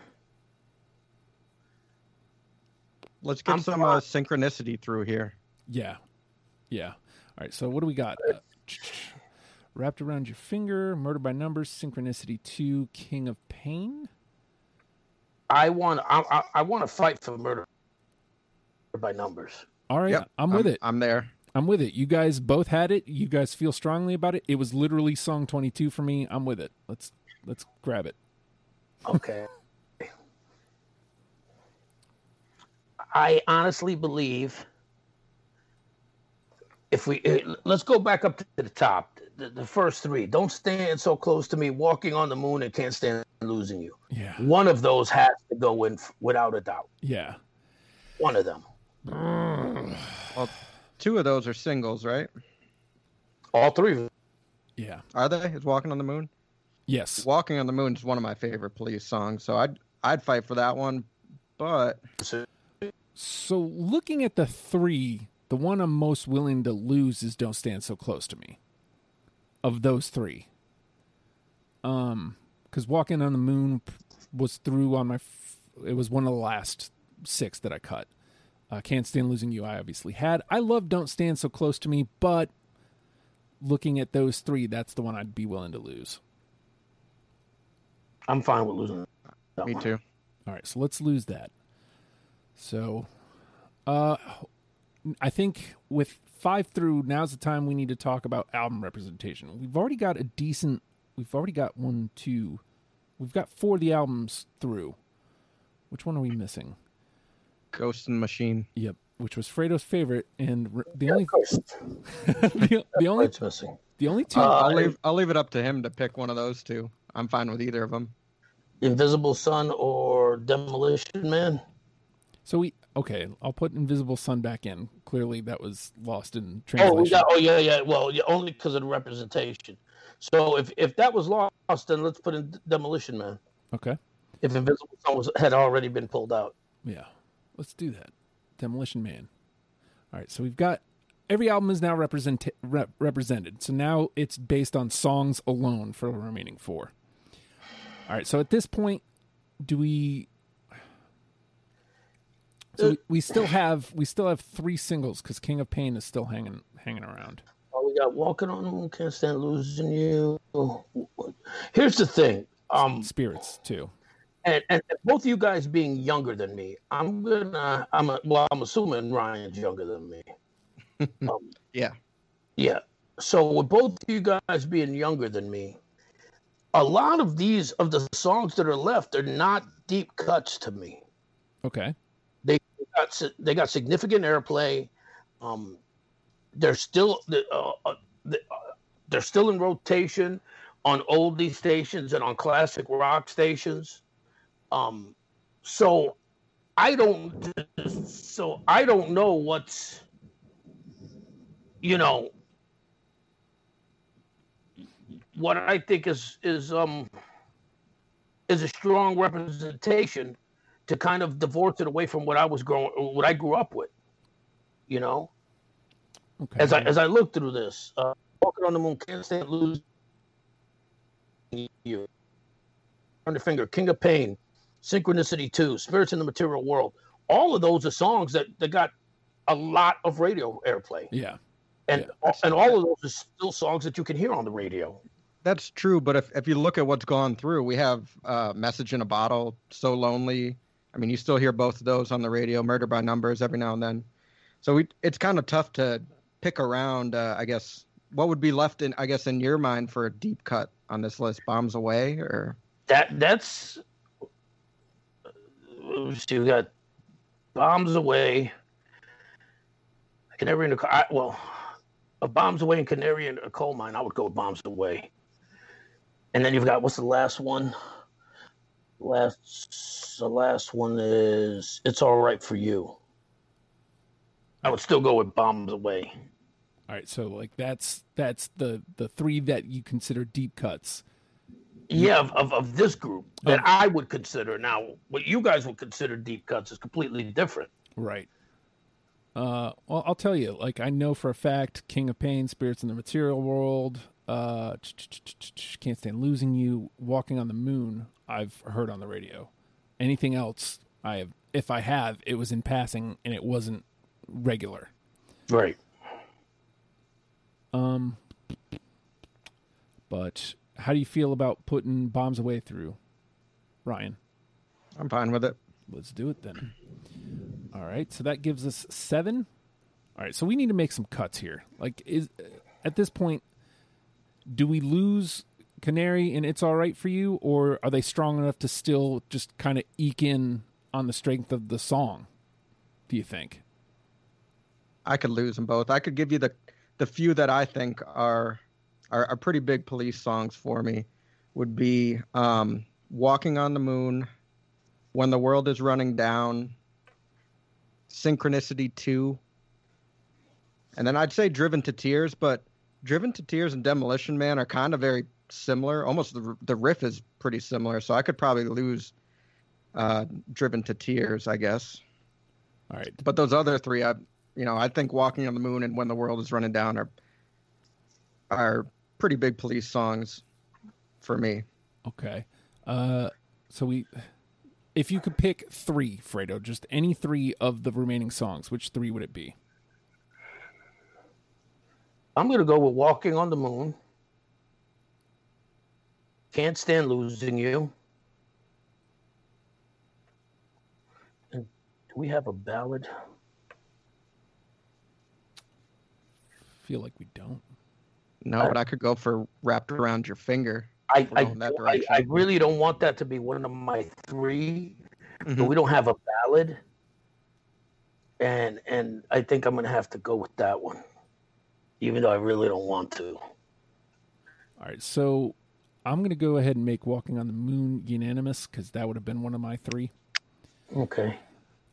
Let's get some synchronicity through here. Yeah. All right. So what do we got? Wrapped Around Your Finger, Murder by Numbers, Synchronicity 2, King of Pain. I want to fight for Murder by Numbers. All right, yep. I'm with it. I'm there. I'm with it. You guys both had it. You guys feel strongly about it. It was literally song 22 for me. I'm with it. Let's grab it. Okay. I honestly believe let's go back up to the top. The first 3. Don't Stand So Close to Me, Walking on the Moon, and Can't Stand Losing You. Yeah. One of those has to go in without a doubt. Yeah. One of them. Well, 2 of those are singles, right? All 3. Yeah. Are they? Is Walking on the Moon? Yes. Walking on the Moon is one of my favorite Police songs, so I'd fight for that one, but... So looking at the 3, the one I'm most willing to lose is Don't Stand So Close to Me. of those three. Because Walking on the Moon was through on my... It was one of the last six that I cut. Can't Stand Losing You, I obviously had. I love Don't Stand So Close to Me, but looking at those three, that's the one I'd be willing to lose. I'm fine with losing that. Me too. All right, so let's lose that. So I think with 5 through, now's the time we need to talk about album representation. We've already got a decent... We've already got 1, 2... We've got 4 of the albums through. Which one are we missing? Ghost in the Machine. Yep, which was Fredo's favorite, and the only the only two. I'll leave it up to him to pick one of those two. I'm fine with either of them. Invisible Sun or Demolition Man. So we okay. I'll put Invisible Sun back in. Clearly, that was lost in translation. Oh yeah. Well, only because of the representation. So if that was lost, then let's put in Demolition Man. Okay. If Invisible Sun had already been pulled out. Yeah. Let's do that. Demolition Man. All right. So we've got every album is now represented. So now it's based on songs alone for the remaining 4. All right. So at this point, do we... So we still have 3 singles because King of Pain is still hanging around. Oh, we got Walking on the Moon, Can't Stand Losing You. Here's the thing. Spirits, too. And both of you guys being younger than me, I'm assuming Ryan's younger than me. Yeah. So with both of you guys being younger than me, a lot of these of the songs that are left are not deep cuts to me. Okay. They got significant airplay. They're still in rotation on oldie stations and on classic rock stations. So I don't know what's, what I think is a strong representation to kind of divorce it away from what I grew up with, Okay. As I look through this, Walking on the Moon, Can't Stand Losing You, Under Finger, King of Pain, Synchronicity 2, Spirits in the Material World. All of those are songs that got a lot of radio airplay. Yeah. And all of those are still songs that you can hear on the radio. That's true, but if you look at what's gone through, we have Message in a Bottle, So Lonely. I mean, you still hear both of those on the radio, Murder by Numbers every now and then. So it's kind of tough to pick around, I guess, what would be left in your mind for a deep cut on this list? Bombs Away or... That's... Let's see, we got Bombs Away, Canary in the Coal... Well, a Bombs Away and Canary in a Coal Mine, I would go with Bombs Away. And then you've got, what's the last one? The last one is It's All Right for You. I would still go with Bombs Away. All right, so like that's the 3 that you consider deep cuts. Yeah, of this group that I would consider. Now, what you guys would consider deep cuts is completely different. Right. Well, I'll tell you, like, I know for a fact, King of Pain, Spirits in the Material World, Can't Stand Losing You, Walking on the Moon, I've heard on the radio. Anything else, if I have, it was in passing and it wasn't regular. Right. But... How do you feel about putting Bombs Away through, Ryan? I'm fine with it. Let's do it then. All right, so that gives us 7. All right, so we need to make some cuts here. Like, at this point, do we lose Canary and It's All Right for You, or are they strong enough to still just kind of eke in on the strength of the song, do you think? I could lose them both. I could give you the few that I think are pretty big Police songs for me would be Walking on the Moon, When the World is Running Down, Synchronicity 2, and then I'd say Driven to Tears, but Driven to Tears and Demolition Man are kind of very similar. Almost the riff is pretty similar, so I could probably lose Driven to Tears, I guess. All right. But those other 3, I think Walking on the Moon and When the World is Running Down are pretty big Police songs for me. Okay. So we, if you could pick three, Fredo, just any three of the remaining songs, which three would it be? I'm going to go with Walking on the Moon, Can't Stand Losing You. And do we have a ballad? I feel like we don't. No, but I could go for Wrapped Around Your Finger. I really don't want that to be one of my three. Mm-hmm. But we don't have a ballad. And I think I'm going to have to go with that one, even though I really don't want to. All right, so I'm going to go ahead and make Walking on the Moon unanimous because that would have been one of my three. Okay.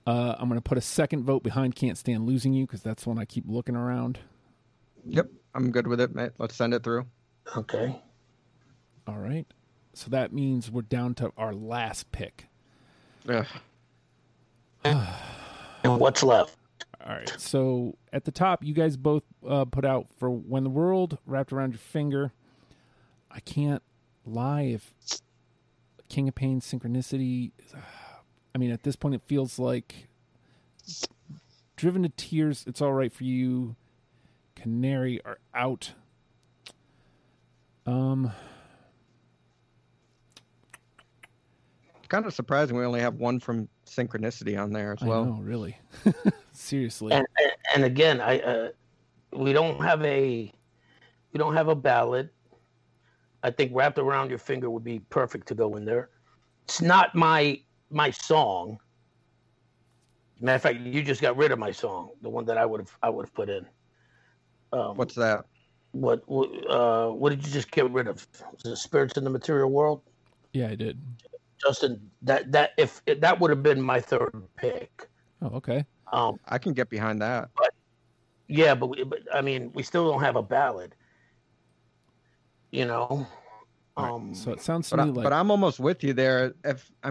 I'm going to put a second vote behind Can't Stand Losing You because that's one I keep looking around. Yep, I'm good with it, mate. Let's send it through. Okay. All right. So that means we're down to our last pick. Yeah. And what's left? All right. So at the top, you guys both put out for When the World Wrapped Around Your Finger. I can't lie if King of Pain, Synchronicity. I mean, at this point, it feels like Driven to Tears, It's All Right for You, Canary are out. Kind of surprising we only have one from Synchronicity on there as well. I know, really. Seriously. And again, we don't have a ballad. I think Wrapped Around Your Finger would be perfect to go in there. It's not my song. Matter of fact, you just got rid of my song, the one that I would have put in. What's that? What did you just get rid of? Was it Spirits in the Material World? Yeah, I did. Justin, if that would have been my third pick. Oh, okay. I can get behind that. But I mean, we still don't have a ballad. You know. Right. So it sounds to me like. But I'm almost with you there. I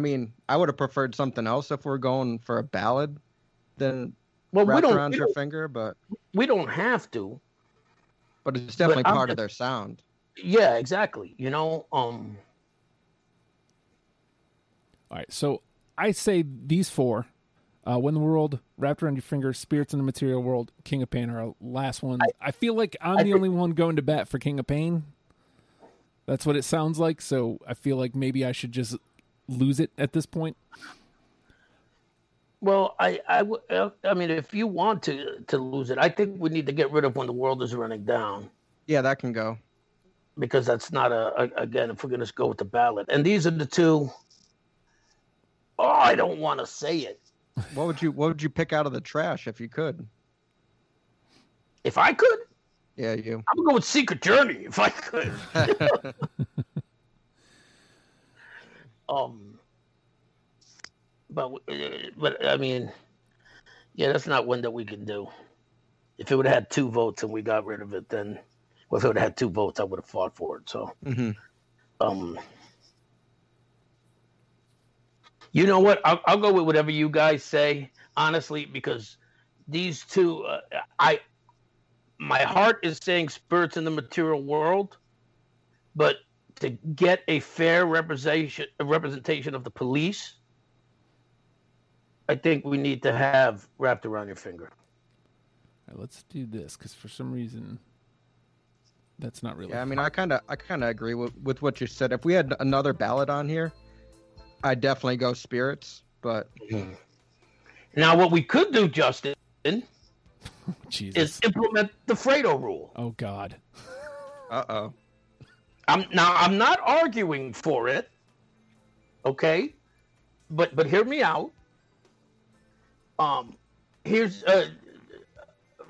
would have preferred something else if we're going for a ballad, than Wrapped Around Your Finger. But we don't have to. But it's definitely part of their sound. Yeah, exactly. You know. All right, so I say these four, When the World, Wrapped Around Your Finger, Spirits in the Material World, King of Pain are our last ones. I feel like I'm the only one going to bat for King of Pain. That's what it sounds like, so I feel like maybe I should just lose it at this point. Well, I mean, if you want to lose it, I think we need to get rid of When the World is Running Down. Yeah, that can go. Because that's not again, if we're going to go with the ballad. And these are the two... Oh, I don't want to say it. What would you pick out of the trash if you could? If I could? Yeah, you. I'm going to go with Secret Journey if I could. But I mean, yeah, that's not one that we can do. If it would have had two votes and we got rid of it, then if it would have had two votes, I would have fought for it. So, you know what? I'll go with whatever you guys say, honestly, because these two, my heart is saying Spirits in the Material World, but to get a fair representation of the Police, I think we need to have Wrapped Around Your Finger. All right, let's do this, because for some reason, that's not really. Yeah, fun. I mean, I kind of agree with what you said. If we had another ballad on here, I definitely go Spirits, but now what we could do, Justin, is implement the Fredo rule. Oh God. Uh-oh. I'm not arguing for it. Okay. But hear me out. Here's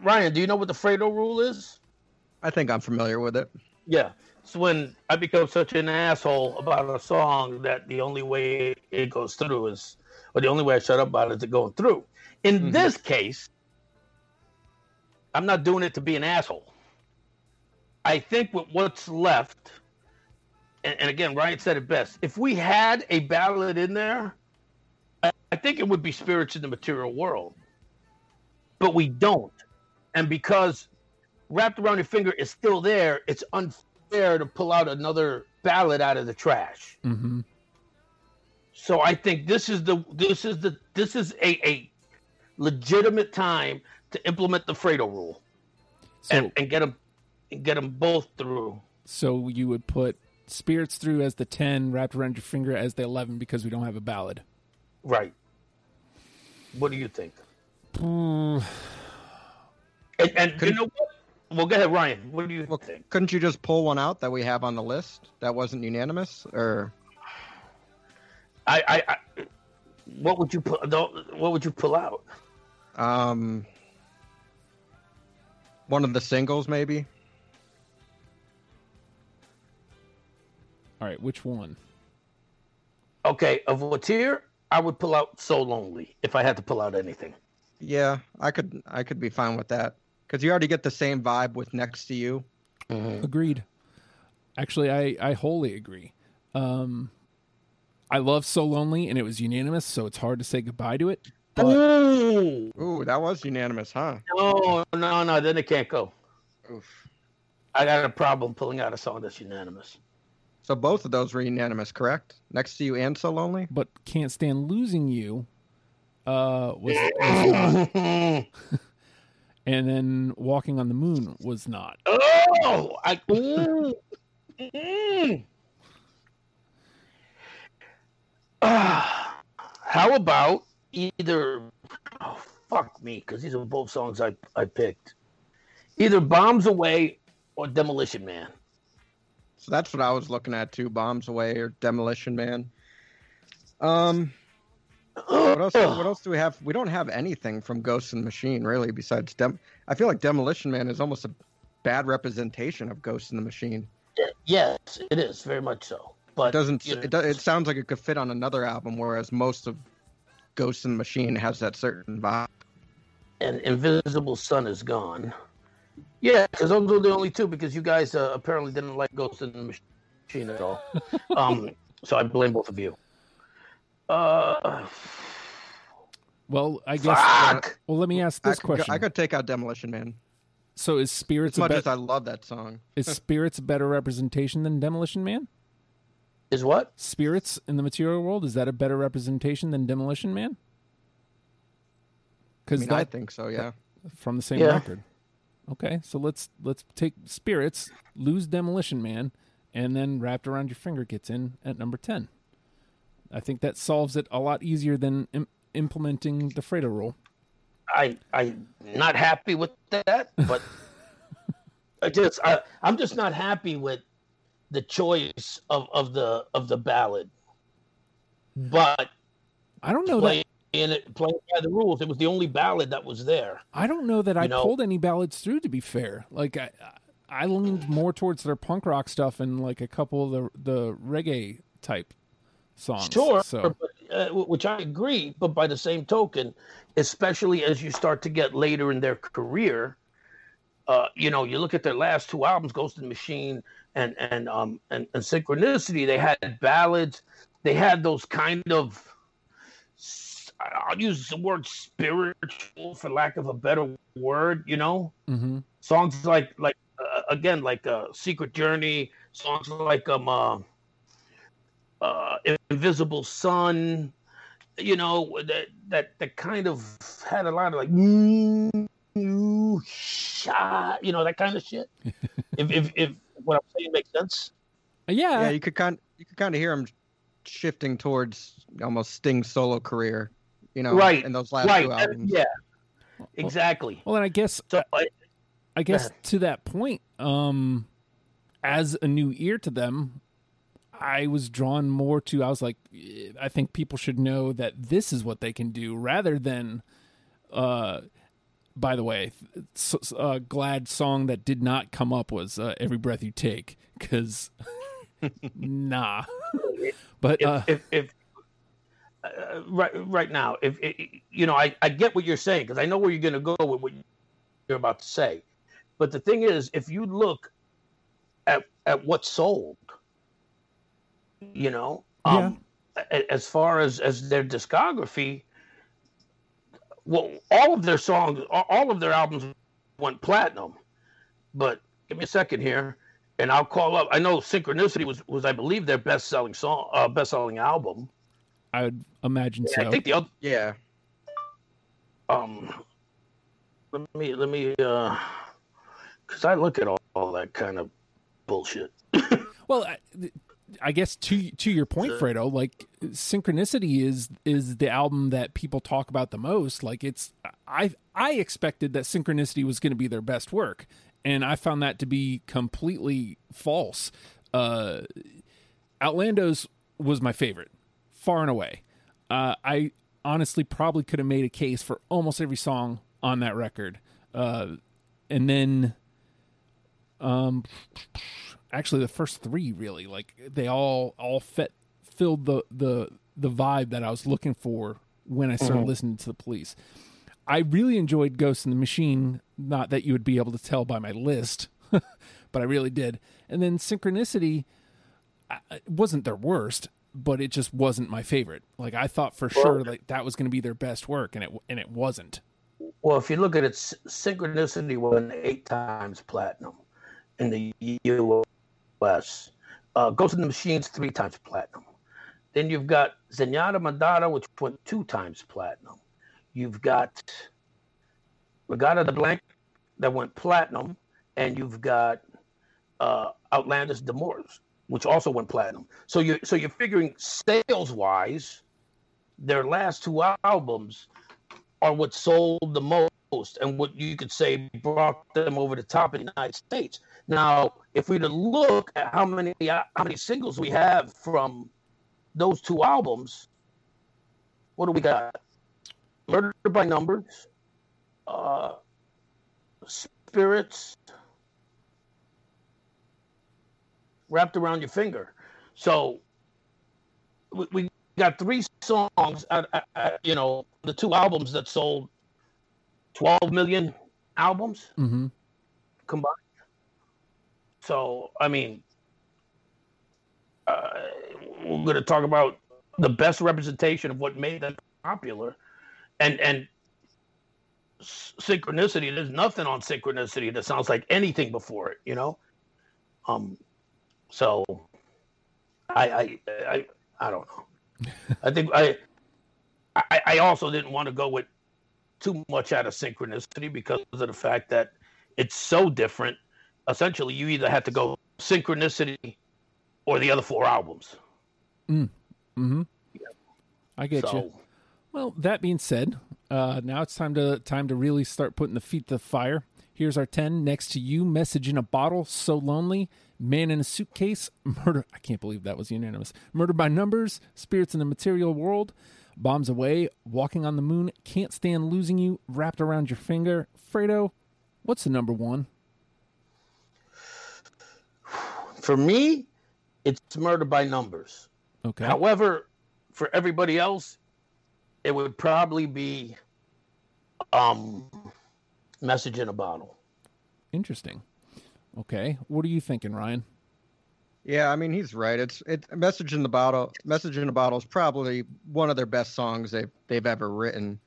Ryan, do you know what the Fredo rule is? I think I'm familiar with it. Yeah. When I become such an asshole about a song that the only way it goes through is, or the only way I shut up about it is it going through. In this case, I'm not doing it to be an asshole. I think with what's left, and again, Ryan said it best, if we had a ballad in there, I think it would be Spirits in the Material World. But we don't. And because Wrapped Around Your Finger is still there, it's unfair. there to pull out another ballad out of the trash. Mm-hmm. So I think this is a legitimate time to implement the Fredo rule, so, and get them both through. So you would put Spirits Through as the 10, Wrapped Around Your Finger as the 11, because we don't have a ballad. Right. What do you think? And you know what? Well, go ahead, Ryan. What do you think? Couldn't you just pull one out that we have on the list that wasn't unanimous, or? I what would you pull? What would you pull out? One of the singles, maybe. All right, which one? Okay, of what's here, I would pull out "So Lonely" if I had to pull out anything. Yeah, I could be fine with that. Because you already get the same vibe with Next to You. Mm-hmm. Agreed. Actually, I wholly agree. I love So Lonely, and it was unanimous, so it's hard to say goodbye to it. But... Ooh, that was unanimous, huh? No, then it can't go. Oof. I got a problem pulling out a song that's unanimous. So both of those were unanimous, correct? Next to You and So Lonely? But Can't Stand Losing You was not... And then Walking on the Moon was not. Oh! How about either... Oh, fuck me, because these are both songs I picked. Either Bombs Away or Demolition Man. So that's what I was looking at, too. Bombs Away or Demolition Man. What else do we have? We don't have anything from Ghost in the Machine, really, besides I feel like Demolition Man is almost a bad representation of Ghost in the Machine. Yes, it is, very much so. But it sounds like it could fit on another album, whereas most of Ghost in the Machine has that certain vibe. And Invisible Sun is gone. Yeah, because those are the only two, because you guys apparently didn't like Ghost in the Machine at all. So I blame both of you. Well, I guess. Well, let me ask this question. I could take out Demolition Man. So is Spirits? As much as I love that song, is Spirits a better representation than Demolition Man? Is what? Spirits in the material world, is that a better representation than Demolition Man? Because I think so. Yeah. From the same record. Okay, so let's take Spirits, lose Demolition Man, and then Wrapped Around Your Finger gets in at number 10. I think that solves it a lot easier than implementing the Fredo rule. I'm not happy with that, but I'm just not happy with the choice of the ballad. But I don't know that playing by the rules, it was the only ballad that was there. I don't know that I pulled any ballads through. To be fair, like I leaned more towards their punk rock stuff and like a couple of the reggae type songs. Sure, so. But, which I agree, but by the same token, especially as you start to get later in their career, you look at their last two albums, Ghost in the Machine and Synchronicity, they had ballads, they had those kind of, I'll use the word spiritual for lack of a better word, mm-hmm. Songs like Secret Journey, songs like Invisible Sun, that kind of had a lot of like that kind of shit. if what I'm saying makes sense. Yeah, you could kind of hear him shifting towards almost Sting's solo career, right, in those last two albums. Yeah, exactly. Well, and I guess so, I guess to that point, as a new ear to them, I was drawn more to, I think people should know that this is what they can do rather than, by the way, glad song that did not come up was Every Breath You Take, because nah. But if right now, I get what you're saying, because I know where you're going to go with what you're about to say. But the thing is, if you look at what's sold, as far as their discography, well, all of their songs, all of their albums went platinum. But give me a second here. and I'll call up. I know Synchronicity was I believe their best-selling song, best-selling album. I would imagine so. I think the other, let me because I look at all that kind of bullshit. Well, I guess to your point, Fredo, like Synchronicity is the album that people talk about the most. Like it's, I expected that Synchronicity was going to be their best work, and I found that to be completely false. Outlandos was my favorite, far and away. I honestly probably could have made a case for almost every song on that record. And then, actually the first three really, like they all filled the vibe that I was looking for when I started listening to The Police. I really enjoyed Ghost in the Machine. Not that you would be able to tell by my list, but I really did. And then Synchronicity wasn't their worst, but it just wasn't my favorite. Like I thought for sure like that was going to be their best work, and it wasn't. Well, if you look at it, Synchronicity won 8 times platinum in the U.S. Ghost in the Machine's 3 times platinum. Then you've got Zenyatta Mondatta, which went 2 times platinum. You've got Regatta de Blanc that went platinum, and you've got Outlandish Demores, which also went platinum. So you're figuring sales-wise, their last 2 albums are what sold the most and what you could say brought them over the top in the United States. Now, if we were to look at how many singles we have from those 2 albums, what do we got? Murder by Numbers, Spirits, Wrapped Around Your Finger. So we got 3 songs, the 2 albums that sold 12 million albums combined. So, I mean, we're going to talk about the best representation of what made them popular. And Synchronicity, there's nothing on Synchronicity that sounds like anything before it, you know? So I don't know. I think I also didn't want to go with too much out of Synchronicity because of the fact that it's so different. Essentially, you either have to go Synchronicity or the other 4 albums. Yeah. I get you. Well, that being said, now it's time to really start putting the feet to the fire. Here's our 10. Next to You, Message in a Bottle, So Lonely, Man in a Suitcase, Murder. I can't believe that was unanimous. Murder by Numbers, Spirits in the Material World, Bombs Away, Walking on the Moon, Can't Stand Losing You, Wrapped Around Your Finger. Fredo, what's the number one? For me, it's Murder by Numbers. Okay. However, for everybody else, it would probably be Message in a Bottle. Interesting. Okay. What are you thinking, Ryan? Yeah, I mean, he's right. It's Message in the Bottle. Message in a Bottle is probably one of their best songs they've ever written.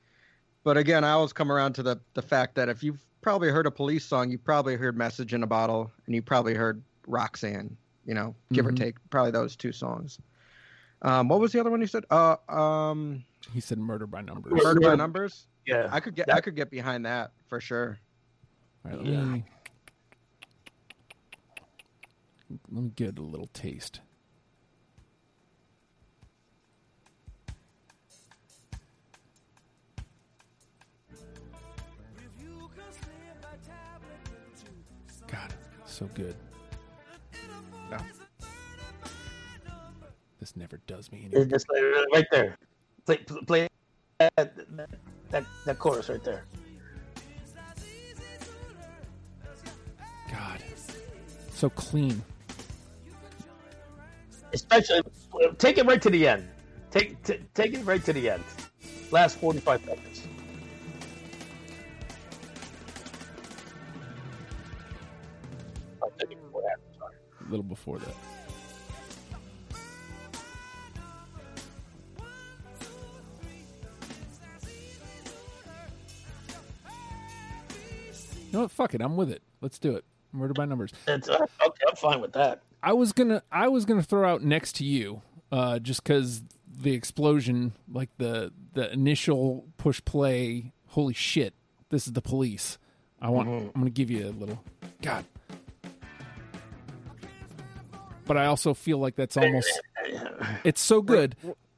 But again, I always come around to the fact that if you've probably heard a Police song, you've probably heard Message in a Bottle, and you probably heard Roxanne, you know, give or take, probably those 2 songs. What was the other one you said? He said Murder by Numbers. Murder by Numbers? Yeah. I could get behind that for sure. All right, let me give it a little taste. God, so good. No. This never does me anything. It's just like right there. Play that chorus right there. God, so clean. Especially, take it right to the end. Take it right to the end. Last 45 seconds. A little before that. You know what? Fuck it. I'm with it. Let's do it. Murder by Numbers. It's, okay, I'm fine with that. I was gonna throw out Next to You, just because the explosion, like the initial push play. Holy shit! This is The Police. I'm gonna give you a little. God. But I also feel like that's almost. It's so good.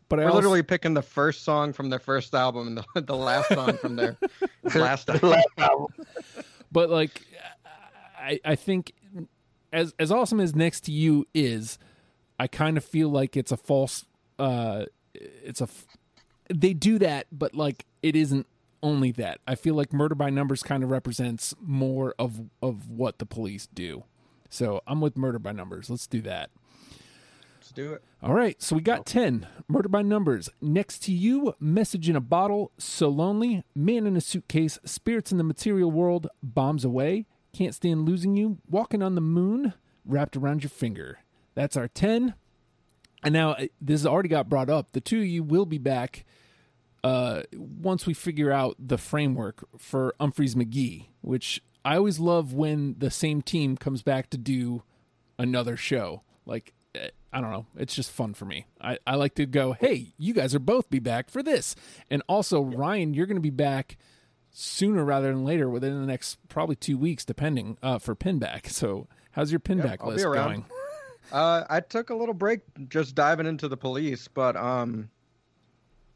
But we're literally picking the first song from their first album and the last song from their last album. But like, I think as awesome as Next to You is, I kind of feel like it's a false. They do that, but like it isn't only that. I feel like Murder by Numbers kind of represents more of what The Police do. So I'm with Murder by Numbers. Let's do that. Let's do it. All right. So we got 10. Murder by Numbers. Next to You. Message in a Bottle. So Lonely. Man in a Suitcase. Spirits in the Material World. Bombs Away. Can't Stand Losing You. Walking on the Moon. Wrapped Around Your Finger. That's our 10. And now this already got brought up. The two of you will be back once we figure out the framework for Umphrey's McGee, which I always love when the same team comes back to do another show. Like, I don't know. It's just fun for me. I like to go, hey, you guys are both be back for this. And also, Ryan, you're going to be back sooner rather than later, within the next probably 2 weeks, depending, for Pinback. So how's your Pinback list going? I took a little break just diving into The Police, but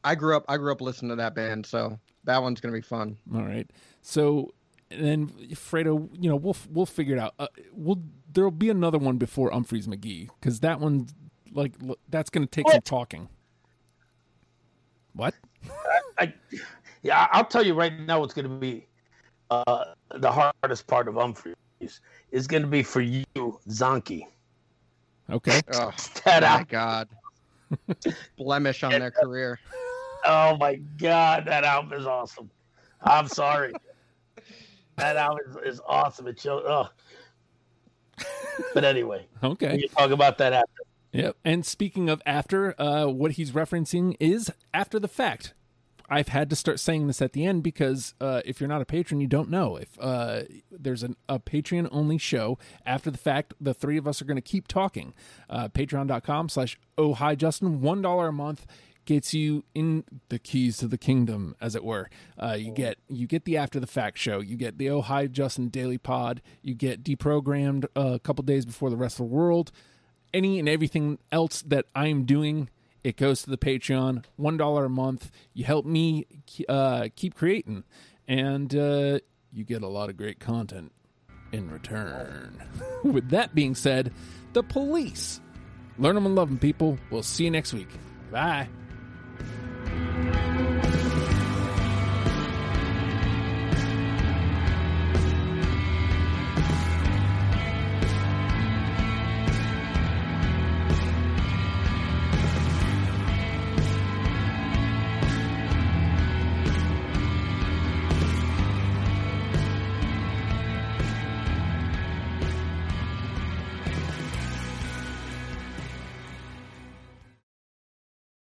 I grew up listening to that band, so that one's going to be fun. All right. So... And then Fredo, you know, we'll figure it out. There'll be another one before Umphrey's McGee, because that one, like, that's going to take some talking. What? I'll tell you right now what's going to be the hardest part of Umphrey's is going to be for you, Zonky. Okay. Oh, my God. Blemish on their career. Oh my God, that album is awesome. I'm sorry. That album is awesome. It shows. But anyway, okay. We can talk about that after. Yep. And speaking of after, what he's referencing is After the Fact. I've had to start saying this at the end because if you're not a patron, you don't know. If there's a Patreon-only show, After the Fact, the three of us are going to keep talking. Patreon.com/OhHiJustin, $1 a month. Gets you in the keys to the kingdom, as it were. You get the After the Fact show. You get the Oh Hi Justin Daily Pod. You get Deprogrammed a couple days before the rest of the world. Any and everything else that I'm doing, it goes to the Patreon. $1 a month. You help me keep creating. And you get a lot of great content in return. With that being said, The Police. Learn them and love them, people. We'll see you next week. Bye.